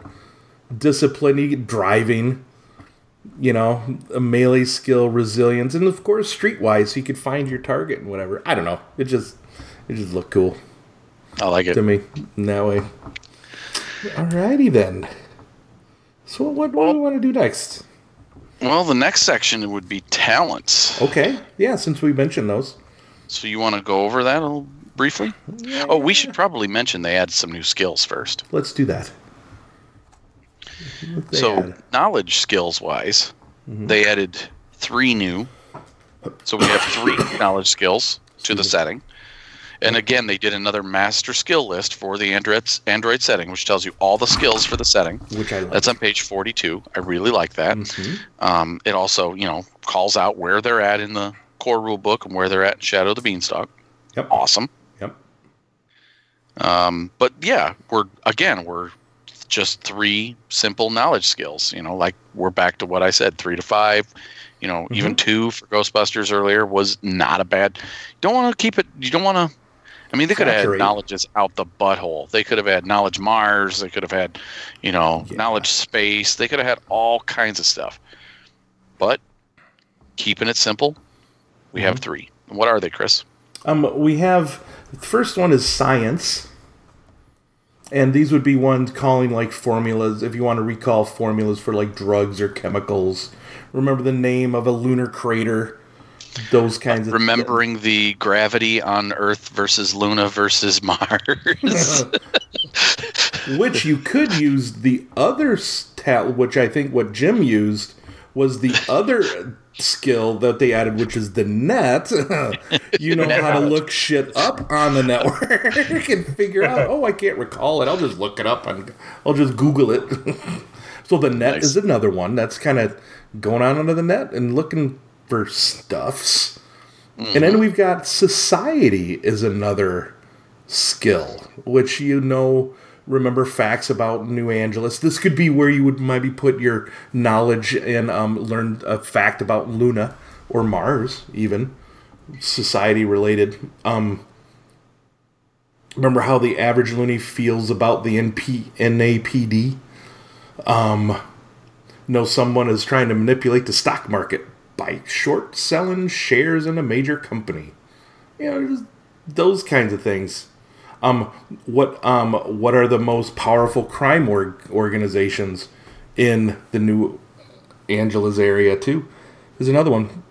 Discipline. You get driving. You know, a melee skill, resilience. And, of course, streetwise, you could find your target and whatever. I don't know. It just looked cool. I like it. To me, in that way. Alrighty then. So what do we want to do next? Well, the next section would be talents. Okay. Yeah, since we mentioned those. So you want to go over that a little briefly? Yeah. Oh, we should probably mention they add some new skills first. Let's do that. So knowledge skills wise, they added 3 new. So we have 3 knowledge skills to the setting. And again, they did another master skill list for the Android setting, which tells you all the skills for the setting. Which I like. That's on page 42. I really like that. Mm-hmm. It also, calls out where they're at in the core rule book and where they're at in Shadow of the Beanstalk. Yep. Awesome. Yep. But yeah, we're just three simple knowledge skills. Like we're back to what I said, 3 to 5. Mm-hmm. Even 2 for Ghostbusters earlier was not a bad. You don't want to. I mean, they could have had knowledges out the butthole. They could have had knowledge Mars. They could have had, knowledge space. They could have had all kinds of stuff. But keeping it simple, we have 3. What are they, Chris? We have the first one is science, and these would be ones calling like formulas. If you want to recall formulas for like drugs or chemicals, remember the name of a lunar crater. Those kinds of remembering the gravity on Earth versus Luna versus Mars, which you could use the other stat, which I think what Jim used was the other skill that they added, which is the net. You know how to look shit up on the network and figure out. Oh, I can't recall it. I'll just look it up and I'll just Google it. So the net is another one that's kind of going on under the net and looking for stuffs. Mm-hmm. And then we've got society is another skill, which remember facts about New Angeles. This could be where you would maybe put your knowledge and learn a fact about Luna or Mars, even society related. Remember how the average loony feels about the NAPD. Know someone is trying to manipulate the stock market by short selling shares in a major company. Just those kinds of things. What are the most powerful crime organizations in the New Angeles area too? Is another one.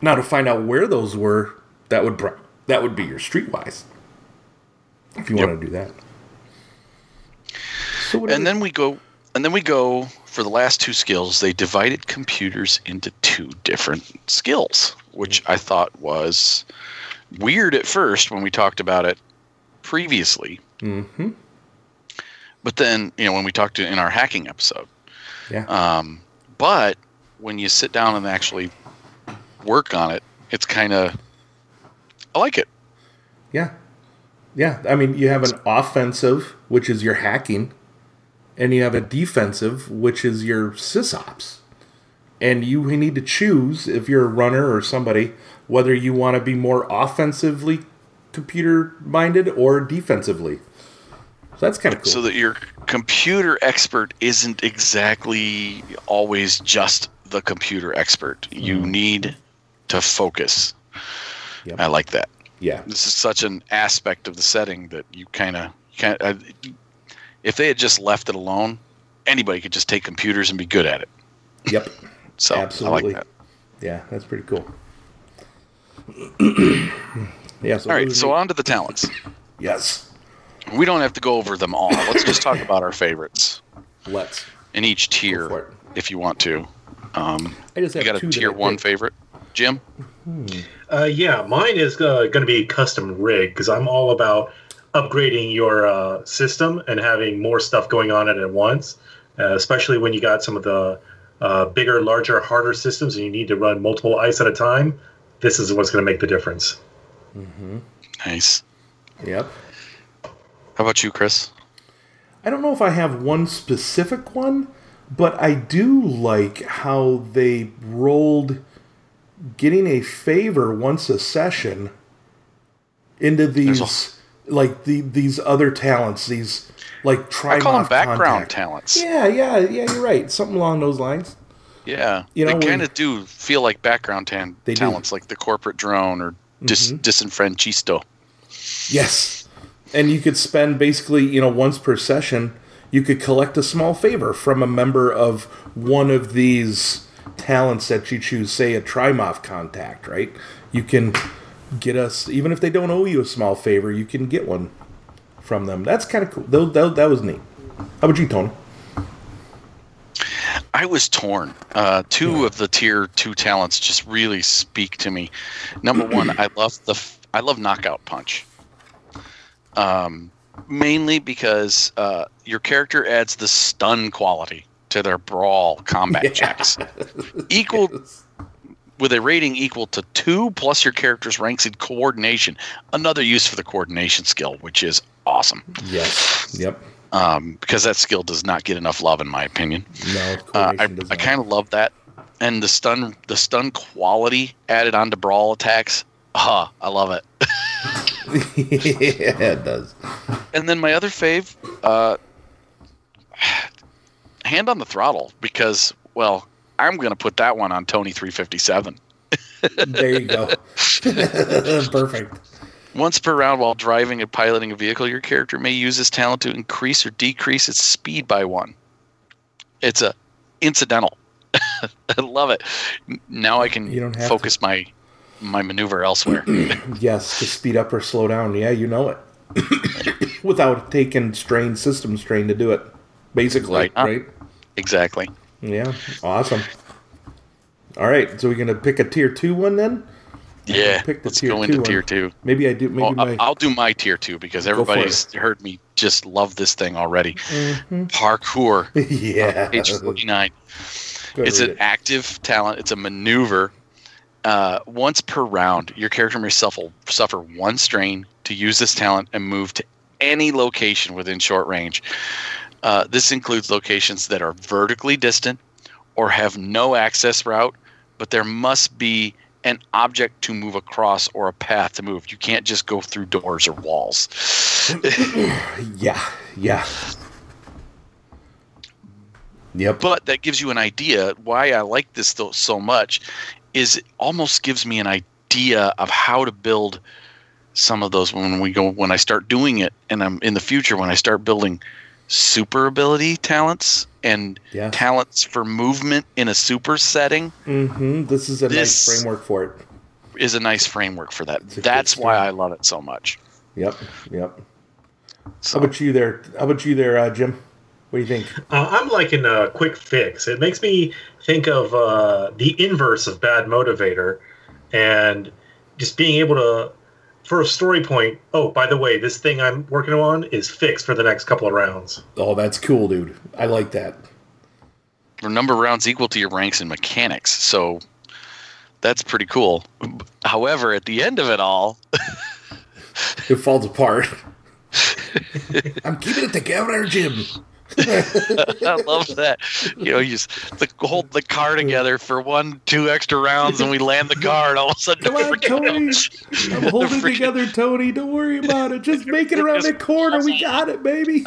Now to find out where those were, that would be your streetwise if you want to do that. So then we go for the last 2 skills. They divided computers into 2 different skills, which I thought was weird at first when we talked about it previously. Mm-hmm. But then, when we talked in our hacking episode. Yeah. But when you sit down and actually work on it, it's kind of, I like it. Yeah. Yeah. I mean, you have an offensive, which is your hacking, and you have a defensive, which is your sysops. And you need to choose, if you're a runner or somebody, whether you want to be more offensively computer-minded or defensively. So that's kind of cool. So that your computer expert isn't exactly always just the computer expert. You need to focus. Yep. I like that. Yeah. This is such an aspect of the setting that you kind of... if they had just left it alone, anybody could just take computers and be good at it. Yep. So absolutely. I like that. Yeah, that's pretty cool. Yeah, so all right, so on to the talents. Yes. We don't have to go over them all. Let's just talk about our favorites. Let's. In each tier, if you want to. I got a tier 1 favorite. Jim? Mine is going to be custom rig, because I'm all about upgrading your system and having more stuff going on at once, especially when you got some of the bigger, larger, harder systems and you need to run multiple ice at a time. This is what's going to make the difference. Mm-hmm. Nice. Yep. How about you, Chris? I don't know if I have one specific one, but I do like how they rolled getting a favor once a session into these these other talents, these like try. I call them background talents. Yeah, you're right. Something along those lines. Yeah, they kind of do feel like background talents, like the corporate drone or. Disenfranchisto. Yes. And you could spend basically, once per session, you could collect a small favor from a member of one of these talents that you choose, say a Trimov contact, right? You can get us, even if they don't owe you a small favor, you can get one from them. That's kind of cool. That was neat. How about you, Tony? I was torn. 2 of the tier 2 talents just really speak to me. Number 1, I love knockout punch. Mainly because your character adds the stun quality to their brawl combat checks. Equal with a rating equal to 2 plus your character's ranks in coordination. Another use for the coordination skill, which is awesome. Yes. Yep. Because that skill does not get enough love, in my opinion. No. I kind of love that, and the stun quality added onto brawl attacks. I love it. Yeah, it does. And then my other fave, hand on the throttle, because I'm going to put that one on Tony 357. There you go. Perfect. Once per round while driving and piloting a vehicle, your character may use this talent to increase or decrease its speed by 1. It's incidental. I love it. Now I can focus my maneuver elsewhere. Yes, to speed up or slow down. Yeah, you know it. Without taking system strain to do it, basically. Right? Exactly. Yeah, awesome. All right, so we're going to pick a tier 2 one then? Yeah, let's go into tier two. Maybe I do. I'll do my tier 2 because everybody's heard me just love this thing already. Mm-hmm. Parkour. Yeah. Page 49. It's an active talent. It's a maneuver. Once per round, your character may suffer 1 strain to use this talent and move to any location within short range. This includes locations that are vertically distant or have no access route, but there must be an object to move across or a path to move. You can't just go through doors or walls. Yeah. Yep. But that gives you an idea. Why I like this so much is it almost gives me an idea of how to build some of those when I start doing it, and I'm in the future when I start building super ability talents and talents for movement in a super setting. Mm-hmm. This is a nice framework for it. Is a nice framework for that. That's why I love it so much. Yep. So. How about you there, Jim? What do you think? I'm liking a quick fix. It makes me think of the inverse of bad motivator, and just being able to, for a story point, oh, by the way, this thing I'm working on is fixed for the next couple of rounds. Oh, that's cool, dude. I like that. Your number of rounds equal to your ranks in mechanics, so that's pretty cool. However, at the end of it all... it falls apart. I'm keeping it together, Jim. I love that. You just hold the car together for 2 extra rounds, and we land the car, and all of a sudden, come on, Tony. I'm holding together, Tony. Don't worry about it. Just make it around that corner. We got it, baby.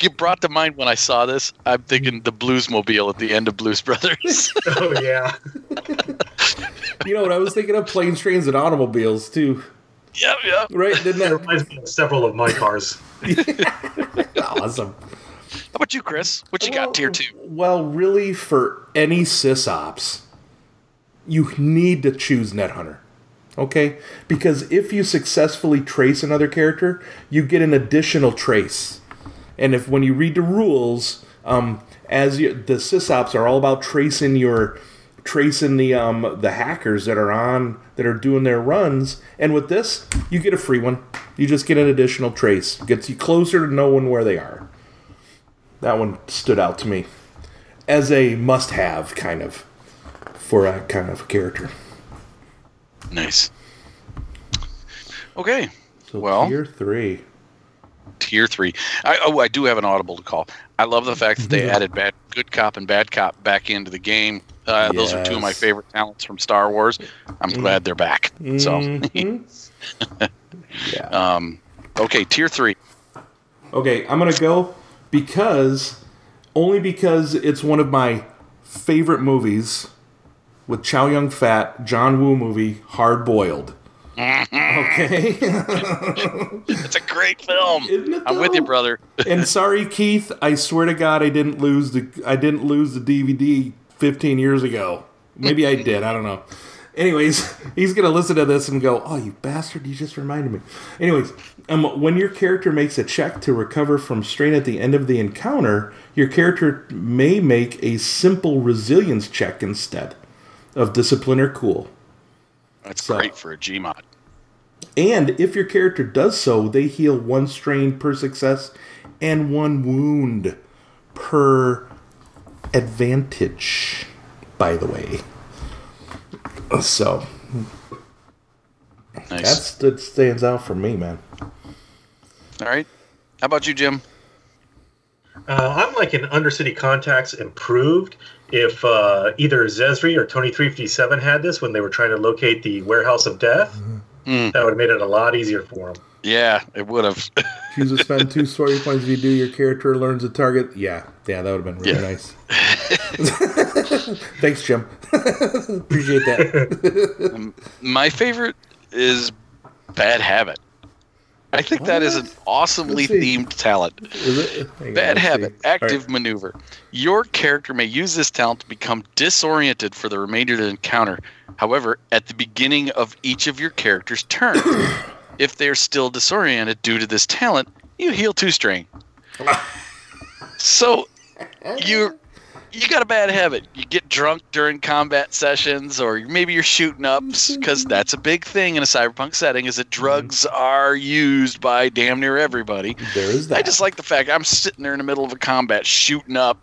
You brought to mind when I saw this. I'm thinking the Bluesmobile at the end of Blues Brothers. Oh yeah. You know what I was thinking of? Planes, trains, and automobiles too. Yep. Right? That reminds me of several of my cars. Awesome. How about you, Chris? What you got, tier 2? Well, really, for any sysops, you need to choose Netrunner. Okay? Because if you successfully trace another character, you get an additional trace. And if when you read the rules, the sysops are all about tracing the hackers that are doing their runs, and with this you get a free one. You just get an additional trace. It gets you closer to knowing where they are. That one stood out to me as a must-have kind of for a kind of character. Nice. Okay. So tier 3. Tier 3. I do have an audible to call. I love the fact that they added good cop and bad cop back into the game. Yes. Those are 2 of my favorite talents from Star Wars. I'm glad they're back. Mm-hmm. So, okay, tier 3. Okay, I'm gonna go only because it's one of my favorite movies with Chow Yun-fat, John Woo movie, Hard Boiled. Okay. It's a great film. Isn't it, though? I'm with you, brother. And sorry, Keith, I swear to God, I didn't lose the DVD 15 years ago. Maybe I did. I don't know. Anyways, he's going to listen to this and go, oh, you bastard, you just reminded me. Anyways, when your character makes a check to recover from strain at the end of the encounter, your character may make a simple resilience check instead of discipline or cool. That's great for a Gmod. and if your character does so, they heal one strain per success and one wound per advantage, by the way. So, nice. That's that stands out for me, man. All right. How about you, Jim? I'm like an Undercity Contacts improved. If either Zesri or Tony357 had this when they were trying to locate the Warehouse of Death, that would have made it a lot easier for them. Yeah, it would have. Choose to spend 2 story points if you do. Your character learns a target. Yeah, that would have been really nice. Thanks, Jim. Appreciate that. My favorite is Bad Habit. I think that is an awesomely themed talent. Is it? Bad Habit, active maneuver. Your character may use this talent to become disoriented for the remainder of the encounter. However, at the beginning of each of your character's turn, if they are still disoriented due to this talent, you heal 2 strain. So you got a bad habit. You get drunk during combat sessions, or maybe you're shooting ups, because that's a big thing in a cyberpunk setting, is that drugs are used by damn near everybody. There is that. I just like the fact I'm sitting there in the middle of a combat shooting up.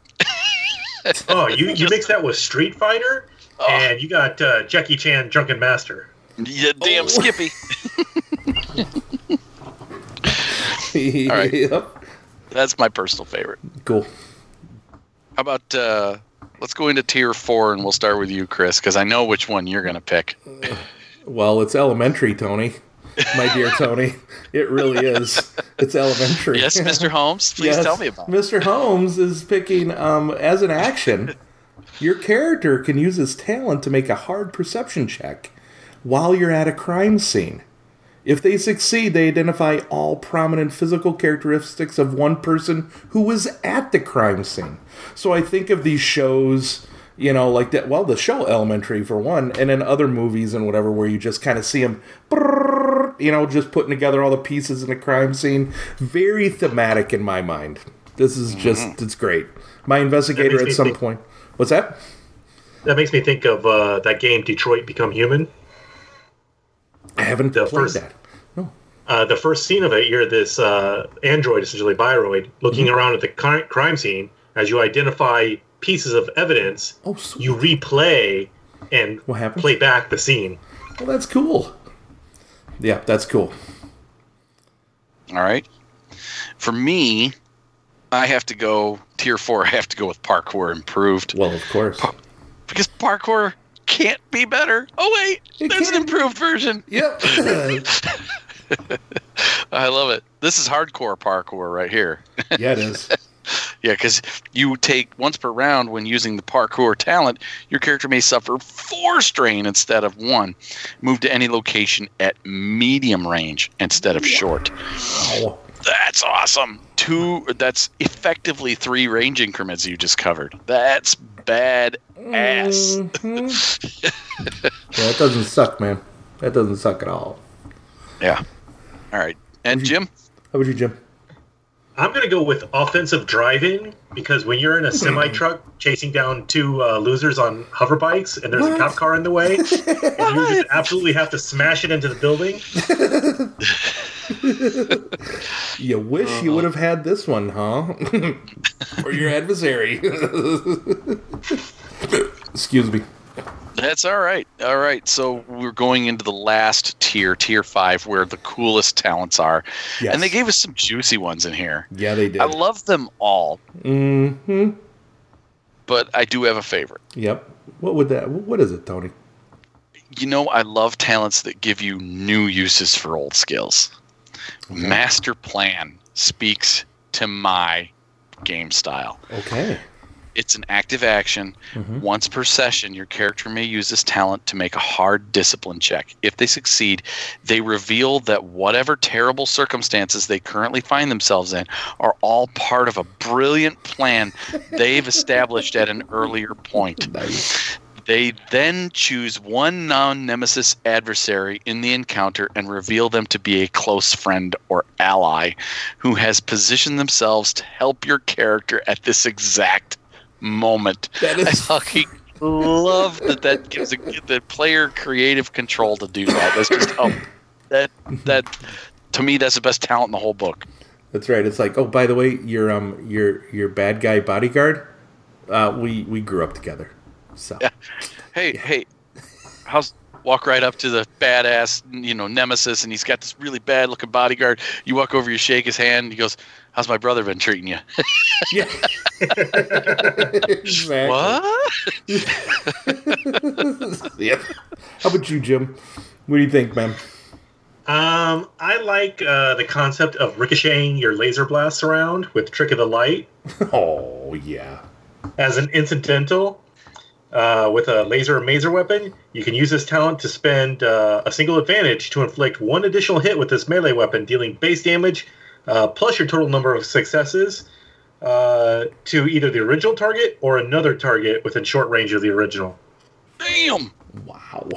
Oh, you mix that with Street Fighter, and you got Jackie Chan, Drunken Master. Yeah, damn Skippy. All right. Yep. That's my personal favorite. Cool. How about, let's go into tier 4, and we'll start with you, Chris, because I know which one you're going to pick. Well, it's elementary, Tony. My dear Tony. It really is. It's elementary. Yes, Mr. Holmes, please tell me about it. Mr. Holmes is picking, as an action, your character can use his talent to make a hard perception check while you're at a crime scene. If they succeed, they identify all prominent physical characteristics of one person who was at the crime scene. So I think of these shows, you know, like that. Well, the show Elementary, for one, and then other movies and whatever where you just kind of see them, you know, just putting together all the pieces in a crime scene. Very thematic in my mind. This is just, it's great. My investigator at some point. What's that? That makes me think of that game Detroit Become Human. I haven't played that. No. The first scene of it, you're this android, essentially Bioroid, looking around at the crime scene. As you identify pieces of evidence, you replay and play back the scene. Well, that's cool. Yeah, that's cool. All right. For me, I have to go tier 4. I have to go with parkour improved. Well, of course. Because parkour can't be better. Oh, wait. That's an improved version. Yep. I love it. This is hardcore parkour right here. Yeah, it is. Yeah, because you take once per round when using the parkour talent, your character may suffer 4 strain instead of 1. Move to any location at medium range instead of short. Wow. That's awesome. 2, that's effectively 3 range increments you just covered. That's bad ass. Yeah, it doesn't suck, man. That doesn't suck at all. Yeah. All right. And Jim? How would you, Jim? I'm going to go with offensive driving, because when you're in a semi-truck chasing down 2 losers on hover bikes and there's a cop car in the way, and you just absolutely have to smash it into the building. You wish you would have had this one, huh? Or your adversary. Excuse me. That's all right. All right. So we're going into the last tier, tier 5, where the coolest talents are. Yes. And they gave us some juicy ones in here. Yeah, they did. I love them all. Mm-hmm. But I do have a favorite. Yep. What is it, Tony? You know, I love talents that give you new uses for old skills. Okay. Master Plan speaks to my game style. Okay. It's an active action. Mm-hmm. Once per session, your character may use this talent to make a hard discipline check. If they succeed, they reveal that whatever terrible circumstances they currently find themselves in are all part of a brilliant plan they've established at an earlier point. Nice. They then choose one non-nemesis adversary in the encounter and reveal them to be a close friend or ally who has positioned themselves to help your character at this exact moment. That is I love that gives the player creative control to do that. That's just That to me, that's the best talent in the whole book. That's right. It's like, oh, by the way, your bad guy bodyguard, we grew up together. So yeah. Hey, how's walk right up to the badass, nemesis, and he's got this really bad looking bodyguard. You walk over, you shake his hand, he goes, "How's my brother been treating you?" Yeah. Exactly. What? Yep. How about you, Jim? What do you think, man? I like the concept of ricocheting your laser blasts around with Trick of the Light. Oh, yeah. As an incidental, with a laser or maser weapon, you can use this talent to spend a single advantage to inflict one additional hit with this melee weapon, dealing base damage plus your total number of successes to either the original target or another target within short range of the original. Damn! Wow.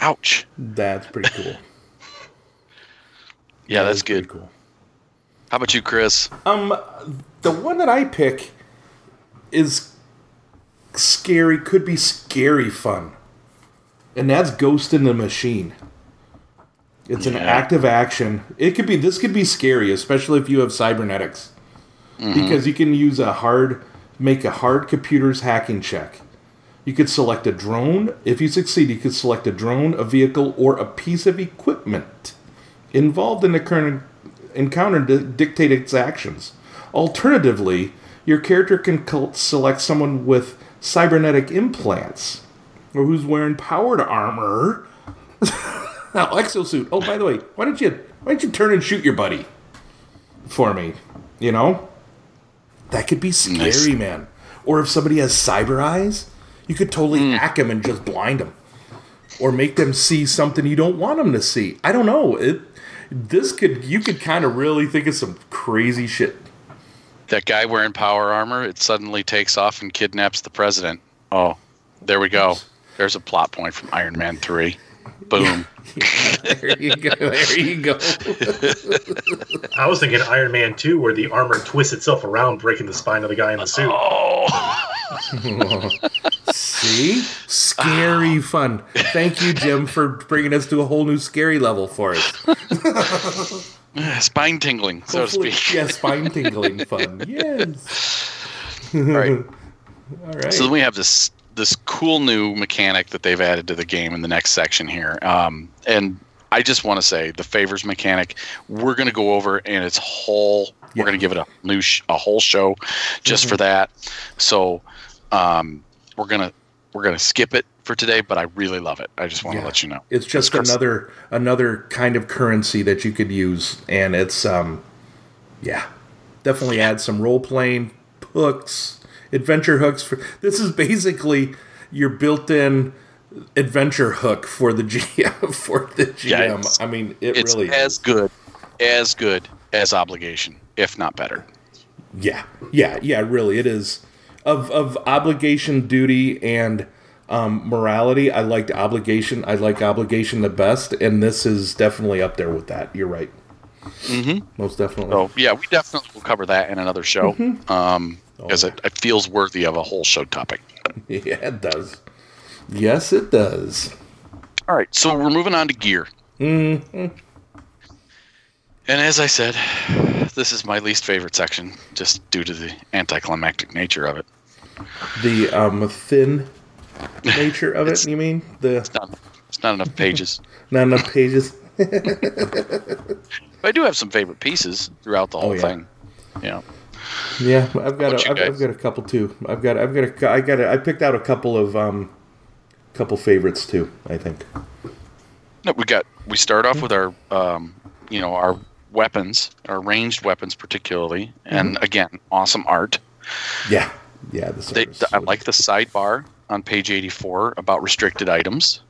Ouch. That's pretty cool. Yeah, that's good. Cool. How about you, Chris? The one that I pick is... could be scary fun, and that's Ghost in the Machine. It's an active action. This could be scary, especially if you have cybernetics, because you can use make a hard computer's hacking check. You could select a drone. If you succeed, you could select a drone, a vehicle, or a piece of equipment involved in the current encounter to dictate its actions. Alternatively, your character can select someone with cybernetic implants, or who's wearing powered armor. Now, exosuit. Oh, by the way, why don't you turn and shoot your buddy for me? That could be scary, man. Or if somebody has cyber eyes, you could totally hack them and just blind them, or make them see something you don't want them to see. I don't know. You could kind of really think of some crazy shit. That guy wearing power armor, it suddenly takes off and kidnaps the president. Oh, there we go. There's a plot point from Iron Man 3. Boom. Yeah, there you go. I was thinking Iron Man 2, where the armor twists itself around, breaking the spine of the guy in the suit. Oh. See? Scary fun. Thank you, Jim, for bringing us to a whole new scary level for us. Spine tingling, so to speak. Yeah, spine tingling fun. Yes. All right. So then we have this cool new mechanic that they've added to the game in the next section here. And I just want to say the favors mechanic, we're going to go over, and it's whole. Yeah. We're going to give it a whole show just for that. So we're gonna skip it for today, but I really love it. I just want to let you know. It's just another kind of currency that you could use, and it's definitely add some role playing hooks, adventure hooks. This is basically your built-in adventure hook for the GM. Yeah, I mean, it's really as good as Obligation, if not better. Yeah. Really, it is. Of obligation, duty, and morality, I liked Obligation. I like Obligation the best, and this is definitely up there with that. You're right. Mm-hmm. Most definitely. Oh, yeah, we definitely will cover that in another show, because it feels worthy of a whole show topic. Yeah, it does. Yes, it does. All right, so we're moving on to gear. Mm-hmm. And as I said, this is my least favorite section, just due to the anticlimactic nature of it. The thin nature of it, you mean? It's not enough pages. Not enough pages. But I do have some favorite pieces throughout the whole thing. Yeah. Yeah, I've got a couple too. I picked out a couple favorites too, I think. No, we start off with our our weapons, our ranged weapons particularly, and again, awesome art. Yeah. I like the sidebar on page 84 about restricted items.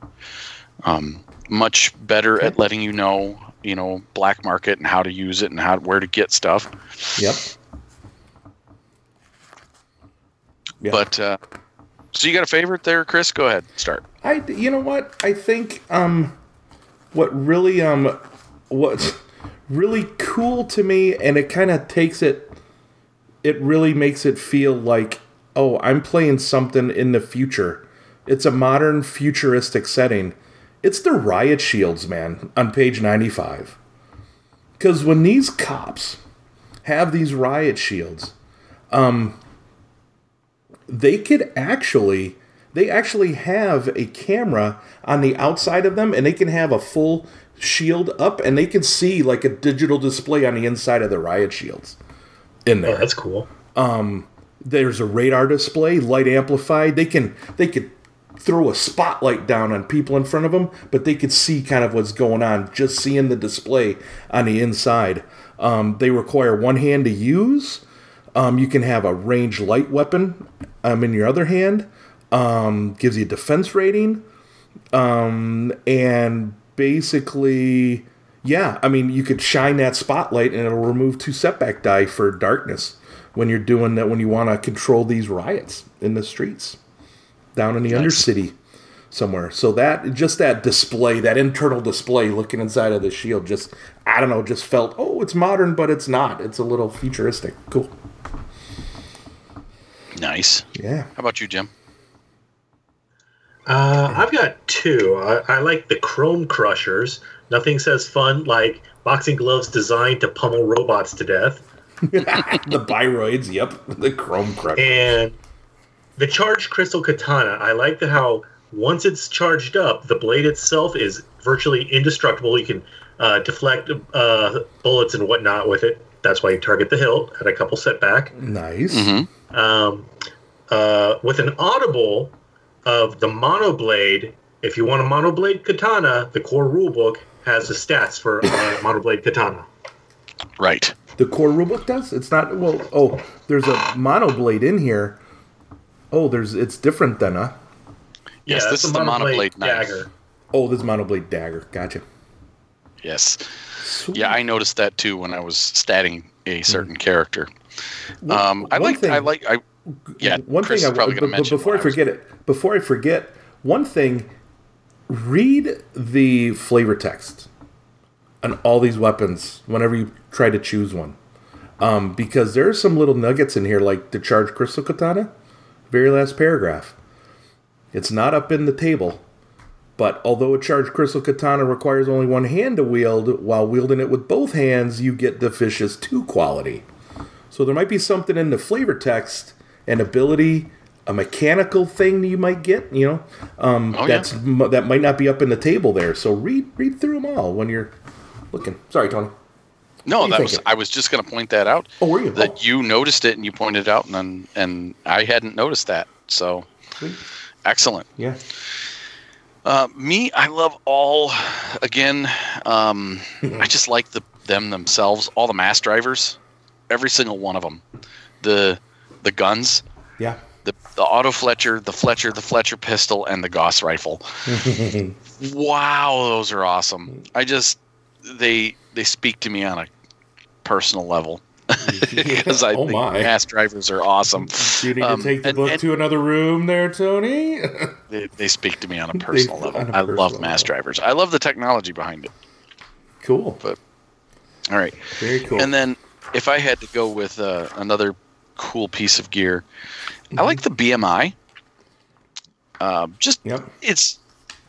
Much better at letting black market and how to use it and where to get stuff. Yep. But so you got a favorite there, Chris? Go ahead, start. You know what? I think what's really cool to me, and it kind of takes it really makes it feel like, oh, I'm playing something in the future. It's a modern futuristic setting, It's the riot shields, man, on page 95. Because when these cops have these riot shields, they actually have a camera on the outside of them, and they can have a full shield up, and they can see like a digital display on the inside of the riot shields in there. Oh, that's cool. There's a radar display, light amplified. They could throw a spotlight down on people in front of them, but they could see kind of what's going on, just seeing the display on the inside. They require one hand to use. You can have a ranged light weapon in your other hand. Gives you a defense rating. And basically, yeah, I mean, you could shine that spotlight and it'll remove 2 setback die for darkness when you're doing that, when you want to control these riots in the streets down in the undercity somewhere. So that, just that display, that internal display looking inside of the shield, just, I don't know, just felt, oh, it's modern, but it's not. It's a little futuristic. Cool. Nice. Yeah. How about you, Jim? I've got 2. I like the Chrome Crushers. Nothing says fun like boxing gloves designed to pummel robots to death. The Byroids, yep. The Chrome Crushers. And the Charged Crystal Katana. I like the how once it's charged up, the blade itself is virtually indestructible. You can deflect bullets and whatnot with it. That's why you target the hilt at a couple setback. Nice. Mm-hmm. With an audible of the monoblade, if you want a monoblade katana, the core rulebook has the stats for monoblade katana. Right. The core rulebook does? It's not, well, oh, there's a monoblade in here. Oh, it's different then, huh? Yes, yeah, this is the monoblade knife. Dagger. Oh, this monoblade dagger. Gotcha. Yes. Sweet. Yeah, I noticed that too when I was statting a certain character. Well, Chris is probably going to mention. Before I forget, one thing, read the flavor text on all these weapons whenever you try to choose one. Because there are some little nuggets in here, like the Charged Crystal Katana, very last paragraph. It's not up in the table, but although a Charged Crystal Katana requires only one hand to wield, while wielding it with both hands, you get the Vicious 2 quality. So there might be something in the flavor text, an ability, a mechanical thing that you might get, you know, that might not be up in the table there. So read through them all when you're looking. Sorry, Tony. No, I was just going to point that out. Oh, were you? That you noticed it and you pointed it out, and I hadn't noticed that. So, sweet. Excellent. Yeah. I love all. Again, I just like them themselves. All the mass drivers, every single one of them. The guns, yeah. The auto Fletcher, the Fletcher pistol, and the Gauss rifle. Wow, those are awesome. I just they speak to me on a personal level because I think mass drivers are awesome. You need to take the book to another room, there, Tony. they speak to me on a personal level. I love mass drivers. I love the technology behind it. Cool. But all right, very cool. And then if I had to go with another cool piece of gear, I like the BMI. It's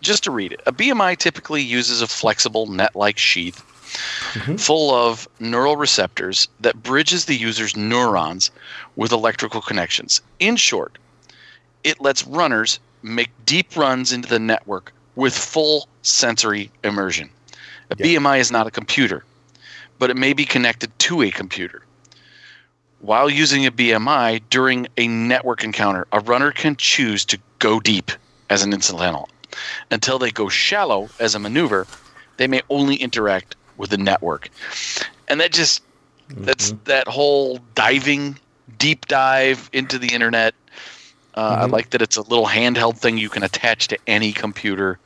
just to read it. A BMI typically uses a flexible net-like sheath full of neural receptors that bridges the user's neurons with electrical connections. In short, it lets runners make deep runs into the network with full sensory immersion. BMI is not a computer, but it may be connected to a computer. While using a BMI during a network encounter, a runner can choose to go deep as an incidental. Until they go shallow as a maneuver, they may only interact with the network. And that just that's that whole diving, deep dive into the internet. I like that it's a little handheld thing you can attach to any computer.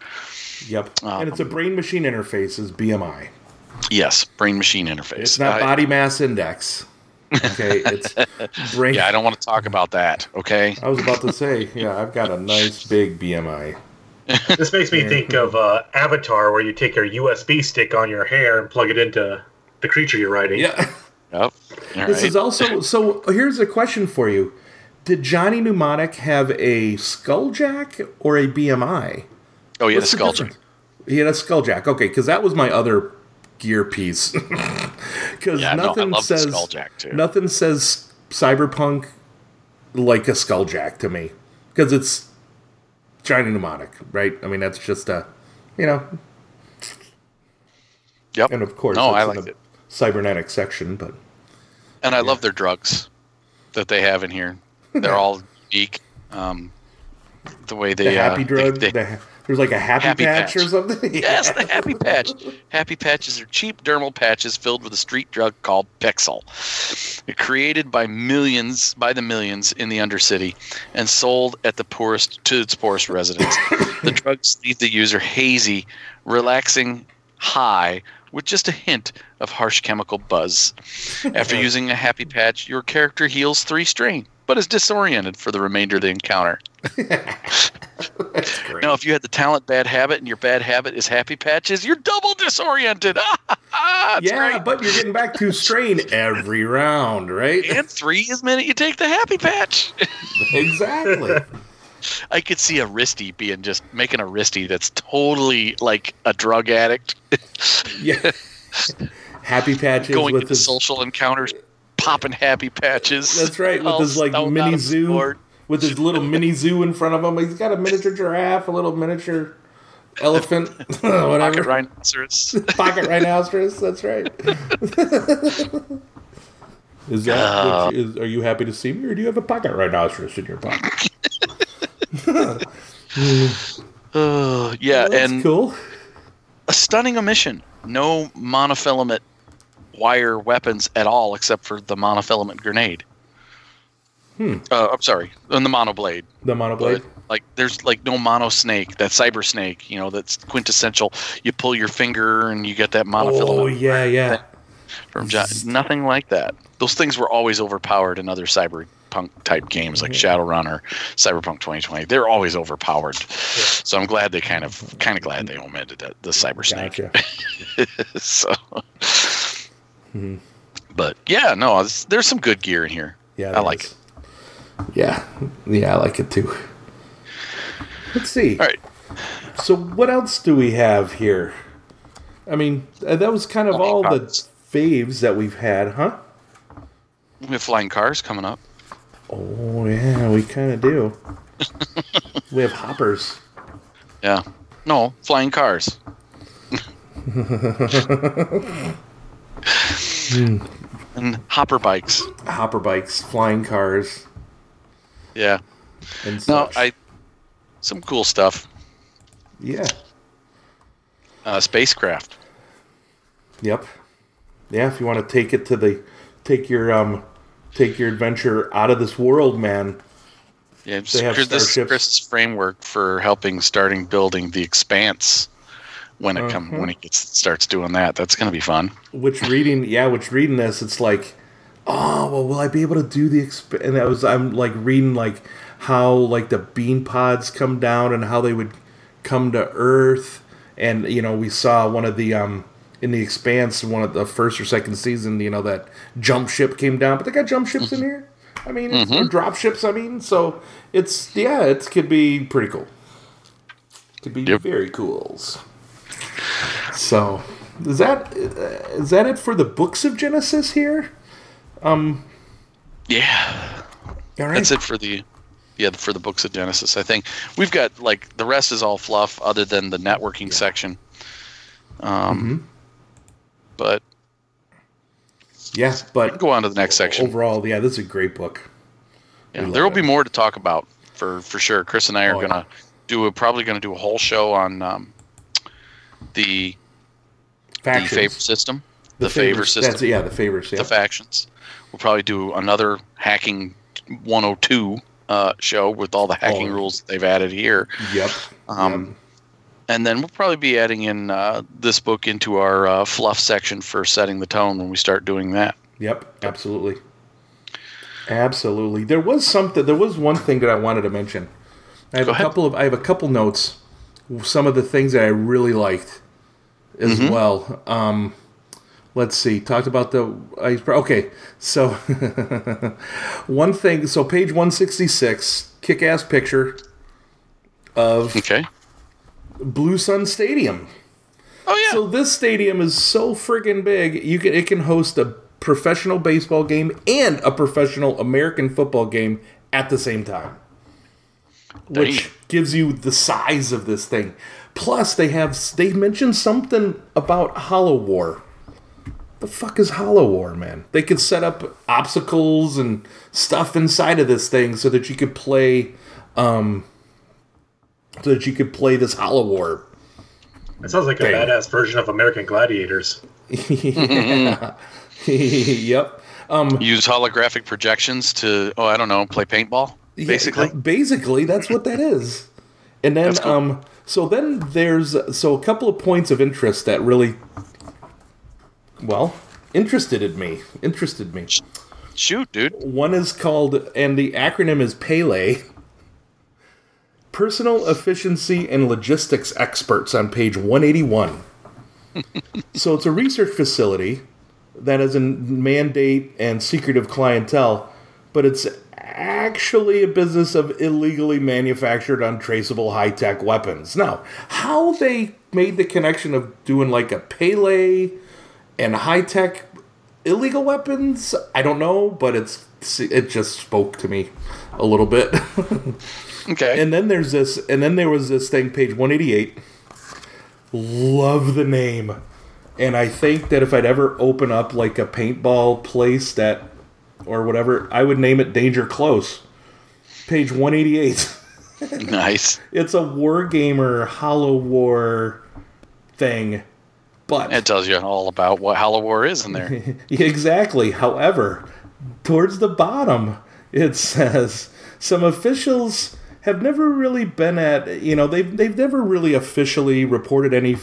Yep. And it's a brain-machine interface is BMI. Yes, brain-machine interface. It's not body mass index. Okay, it's brain. Yeah, I don't want to talk about that. Okay, I was about to say, yeah, I've got a nice big BMI. This makes me think of Avatar, where you take your USB stick on your hair and plug it into the creature you're riding. Yeah. Yep. This is also so. Here's a question for you: did Johnny Mnemonic have a skull jack or a BMI? Oh yeah, the skull jack. He had a Skulljack. Okay, because that was my other gear piece. Because nothing says cyberpunk like a Skulljack to me. Because it's shiny mnemonic, right? I mean, that's just a, you know. Yep. And of course, I like it. Cybernetic section, but. And I love their drugs that they have in here. They're all unique. The way the happy drug. There's like a happy patch or something. Yes, the happy patch. Happy patches are cheap dermal patches filled with a street drug called Pixel. Created by the millions in the Undercity and sold at its poorest residents. The drugs leave the user hazy, relaxing, high, with just a hint of harsh chemical buzz. After using a happy patch, your character heals 3 strain, but is disoriented for the remainder of the encounter. That's great. Now, if you had the talent Bad Habit and your bad habit is happy patches, you're double disoriented. Great. But you're getting back 2 strain every round, right? And 3 as minute you take the happy patch. Exactly. I could see a wristy being just making a wristy that's totally like a drug addict. Yeah. Happy patches. Going with his social encounters, popping happy patches. That's right. With his like mini zoo. With his little mini zoo in front of him. He's got a miniature giraffe, a little miniature elephant, whatever. Pocket rhinoceros. Pocket rhinoceros. That's right. Is that? Are you happy to see me, or do you have a pocket rhinoceros in your pocket? That's cool. A stunning omission. No monofilament wire weapons at all, except for the monofilament grenade. I'm sorry, and the monoblade. The monoblade. Like there's like no mono snake. That cyber snake, you know, that's quintessential. You pull your finger and you get that monofilament. Oh yeah. From John, nothing like that. Those things were always overpowered in other cyberpunk type games like Shadowrun, Cyberpunk 2020. They're always overpowered. Yeah. So I'm glad they kind of glad they omitted the cyber snake. Gotcha. But there's some good gear in here. Yeah, I like it. Yeah, I like it too. Let's see. All right. So what else do we have here? I mean, that was kind of all the faves that we've had, huh? We have flying cars coming up. Oh, yeah, we kind of do. We have hoppers. Yeah. No, flying cars. And hopper bikes. Hopper bikes, flying cars. Yeah. And such. Some cool stuff. Yeah. Spacecraft. Yep. Yeah, if you want to take your adventure out of this world, man. Yeah, just this is Chris's framework for building The Expanse when it starts doing that. That's going to be fun. Which reading this, it's like, oh, well, will I be able to do the Expanse? And I'm like reading like how like the bean pods come down and how they would come to Earth, and you know we saw one of the in The Expanse, one of the first or second season, you know, that jump ship came down, but they got jump ships in here. I mean, or drop ships. I mean, so it's it could be pretty cool. Could be very cool. So is that it for the books of Genesys here? Yeah. All right. That's it for the books of Genesys. I think we've got like the rest is all fluff, other than the networking section. But yes, we can go on to the next section. Overall, yeah, this is a great book. Yeah, there will be more to talk about for sure. Chris and I are probably going to do a whole show on the favor system. The favor system. That's, the favors. Yeah. The factions. We'll probably do another hacking 102 show with all the hacking rules they've added here. Yep. And then we'll probably be adding in this book into our fluff section for setting the tone when we start doing that. Yep, absolutely. Absolutely. There was one thing that I wanted to mention. I have a couple notes. Some of the things that I really liked as well. Let's see. Talked about the iceberg. Okay, so one thing. So page 166, kick-ass picture of Blue Sun Stadium. Oh yeah. So this stadium is so friggin' big, it can host a professional baseball game and a professional American football game at the same time. Dang. Which gives you the size of this thing. Plus, they mentioned something about Hollow War. The fuck is Hollow War, man? They could set up obstacles and stuff inside of this thing so that you could play, this Hollow War. It sounds like a badass version of American Gladiators. Yeah. Yep. Use holographic projections to, play paintball. Basically, that's what that is. And then, cool. so there's a couple of points of interest that really, interested me. Shoot, dude. One is called, and the acronym is PELE, Personal Efficiency and Logistics Experts, on page 181. So it's a research facility that is a mandate and secretive clientele, but it's actually a business of illegally manufactured, untraceable high-tech weapons. Now, how they made the connection of doing like a PELE and high-tech illegal weapons, I don't know, but it just spoke to me a little bit. Okay. And then there was this thing, page 188. Love the name. And I think that if I'd ever open up like a paintball place that or whatever, I would name it Danger Close. Page 188. Nice. It's a Wargamer Hollow War thing, but it tells you all about what Hollow War is in there. Exactly. However, towards the bottom, it says some officials have never really been at, they've never really officially reported any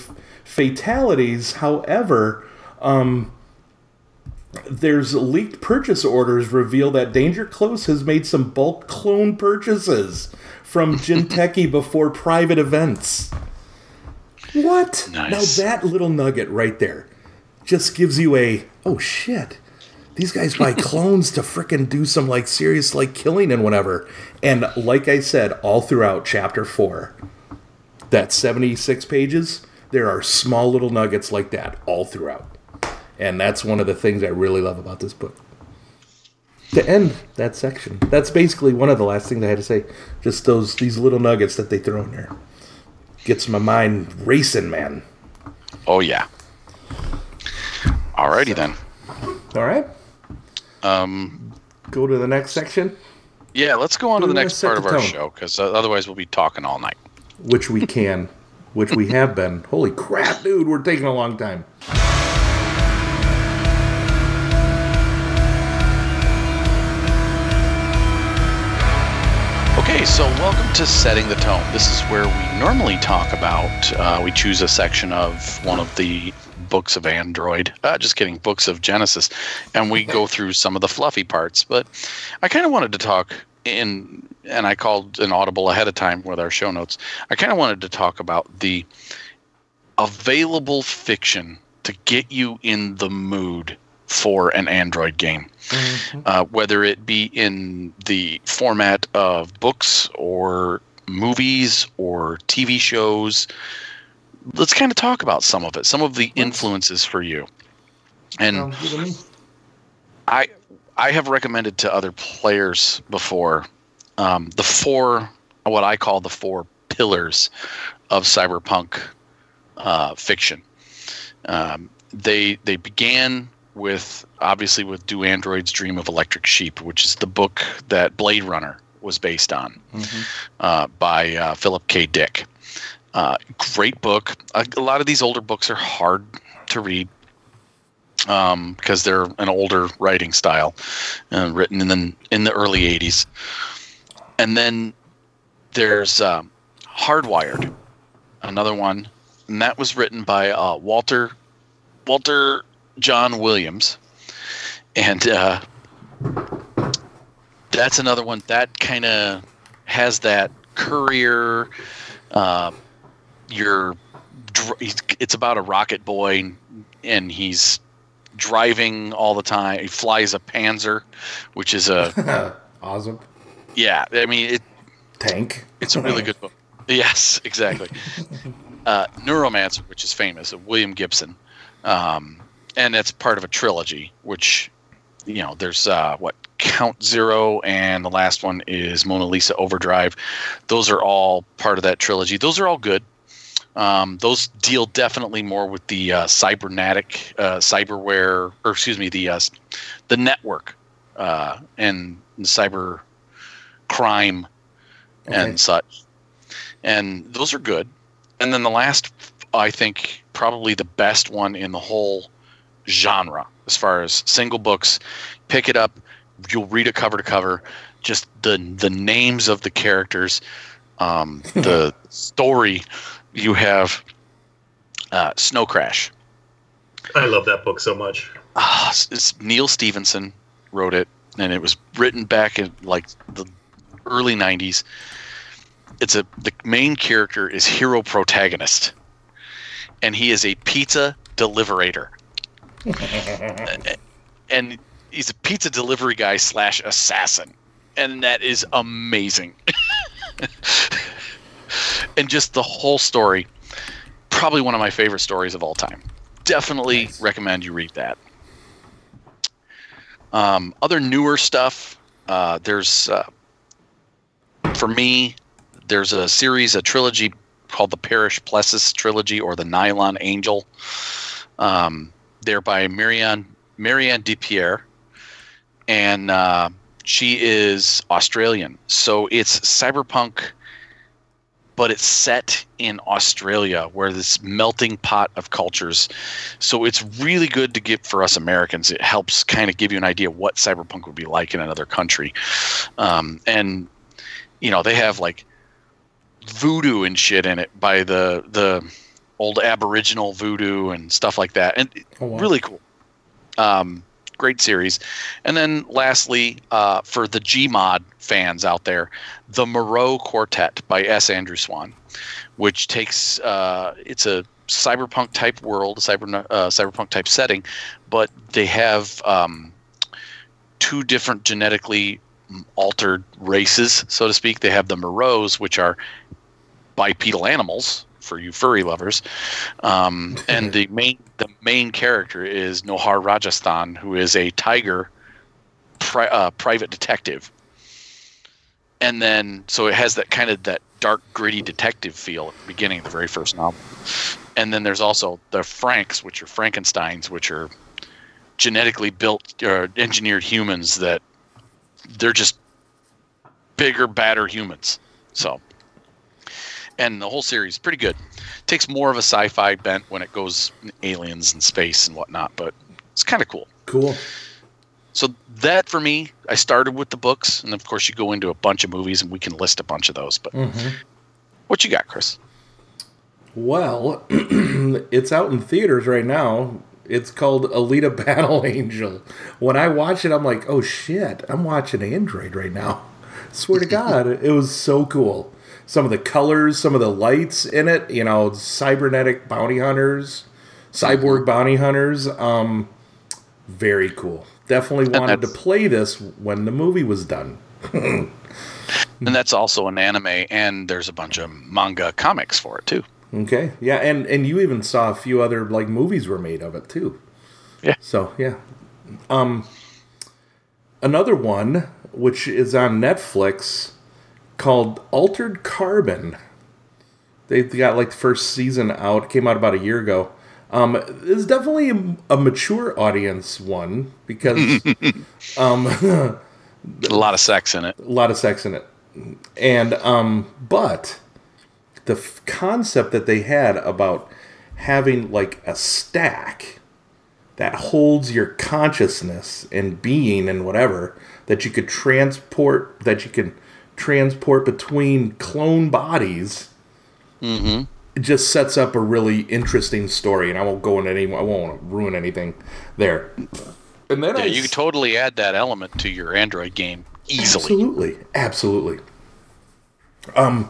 fatalities. However, there's leaked purchase orders reveal that Danger Close has made some bulk clone purchases from Jinteki before private events. What? Nice. Now that little nugget right there just gives you a, oh shit, these guys buy clones to frickin' do some like serious like killing and whatever. And like I said, all throughout chapter 4, that's 76 pages, there are small little nuggets like that all throughout. And that's one of the things I really love about this book. To end that section, that's basically one of the last things I had to say. Just these little nuggets that they throw in there. Gets my mind racing, man. Oh, yeah. Alrighty, then. All right. Go to the next section? Yeah, let's go on to the next part of our show, because otherwise we'll be talking all night. Which we can. Which we have been. Holy crap, dude, we're taking a long time. Okay, so welcome to Setting the Tone. This is where we normally talk about, we choose a section of one of the books of Android. Just kidding, books of Genesys. And we go through some of the fluffy parts. But I kind of wanted to talk, and I called an audible ahead of time with our show notes. I kind of wanted to talk about the available fiction to get you in the mood for an Android game, mm-hmm. Whether it be in the format of books or movies or TV shows. Let's kind of talk about some of it, some of the influences for you. And I have recommended to other players before what I call the 4 pillars of cyberpunk fiction. They began with Do Androids Dream of Electric Sheep, which is the book that Blade Runner was based on, mm-hmm. by Philip K. Dick. Great book. A lot of these older books are hard to read because they're an older writing style, written in the early 80s. And then there's Hardwired, another one, and that was written by Walter John Williams, and that's another one that kind of has that courier. It's about a rocket boy, and he's driving all the time. He flies a Panzer, which is a awesome. Yeah, I mean, tank. It's a really good book. Yes, exactly. Neuromancer, which is famous, of William Gibson. And it's part of a trilogy, which, you know, there's Count Zero, and the last one is Mona Lisa Overdrive. Those are all part of that trilogy. Those are all good. Those deal definitely more with the the network and cyber crime and such. And those are good. And then the last, I think, probably the best one in the whole genre as far as single books. Pick it up. You'll read it cover to cover. Just the names of the characters, the story. You have Snow Crash. I love that book so much. Neil Stevenson wrote it, and it was written back in like the early '90s. The main character is hero protagonist, and he is a pizza deliverator. And he's a pizza delivery guy / assassin, and that is amazing. And just the whole story, probably one of my favorite stories of all time. Definitely recommend you read that. Other newer stuff, for me, there's a trilogy called the Parish Plessis trilogy, or the Nylon Angel. They're by Marianne DePierre. And she is Australian, so it's cyberpunk, but it's set in Australia, where this melting pot of cultures. So it's really good to get for us Americans. It helps kind of give you an idea what cyberpunk would be like in another country. And you know, they have like voodoo and shit in it by the old Aboriginal voodoo and stuff like that, and really cool. Great series. And then lastly, for the Gmod fans out there, the Moreau Quartet by S. Andrew Swan, which takes it's a cyberpunk type world, cyberpunk type setting, but they have two different genetically altered races, so to speak. They have the Moreaus, which are bipedal animals for you furry lovers, and the main character is Nohar Rajasthan, who is a tiger private detective. And then, so it has that kind of that dark, gritty detective feel at the beginning of the very first novel. And then there's also the Franks, which are Frankensteins, which are genetically built or engineered humans that they're just bigger, badder humans. So. And the whole series is pretty good. Takes more of a sci-fi bent when it goes aliens and space and whatnot, but it's kind of cool. Cool. So that, for me, I started with the books, and of course you go into a bunch of movies, and we can list a bunch of those. But what you got, Chris? Well, it's out in theaters right now. It's called Alita Battle Angel. When I watch it, I'm like, oh shit, I'm watching Android right now. Swear to God, it was so cool. Some of the colors, some of the lights in it, you know, cybernetic bounty hunters, cyborg bounty hunters. Very cool. Definitely wanted to play this when the movie was done. And that's also an anime, and there's a bunch of manga comics for it, too. Okay. Yeah, and you even saw a few other, like, movies were made of it, too. Yeah. So, yeah. Another one, which is on Netflix, called Altered Carbon. They got like the first season out. It came out about a year ago. It's definitely a mature audience one, because a lot of sex in it. And but the concept that they had about having like a stack that holds your consciousness and being and whatever, that you could transport, that you can transport between clone bodies, it just sets up a really interesting story, and I won't go into I won't ruin anything there. And then you could totally add that element to your Android game easily. Absolutely. And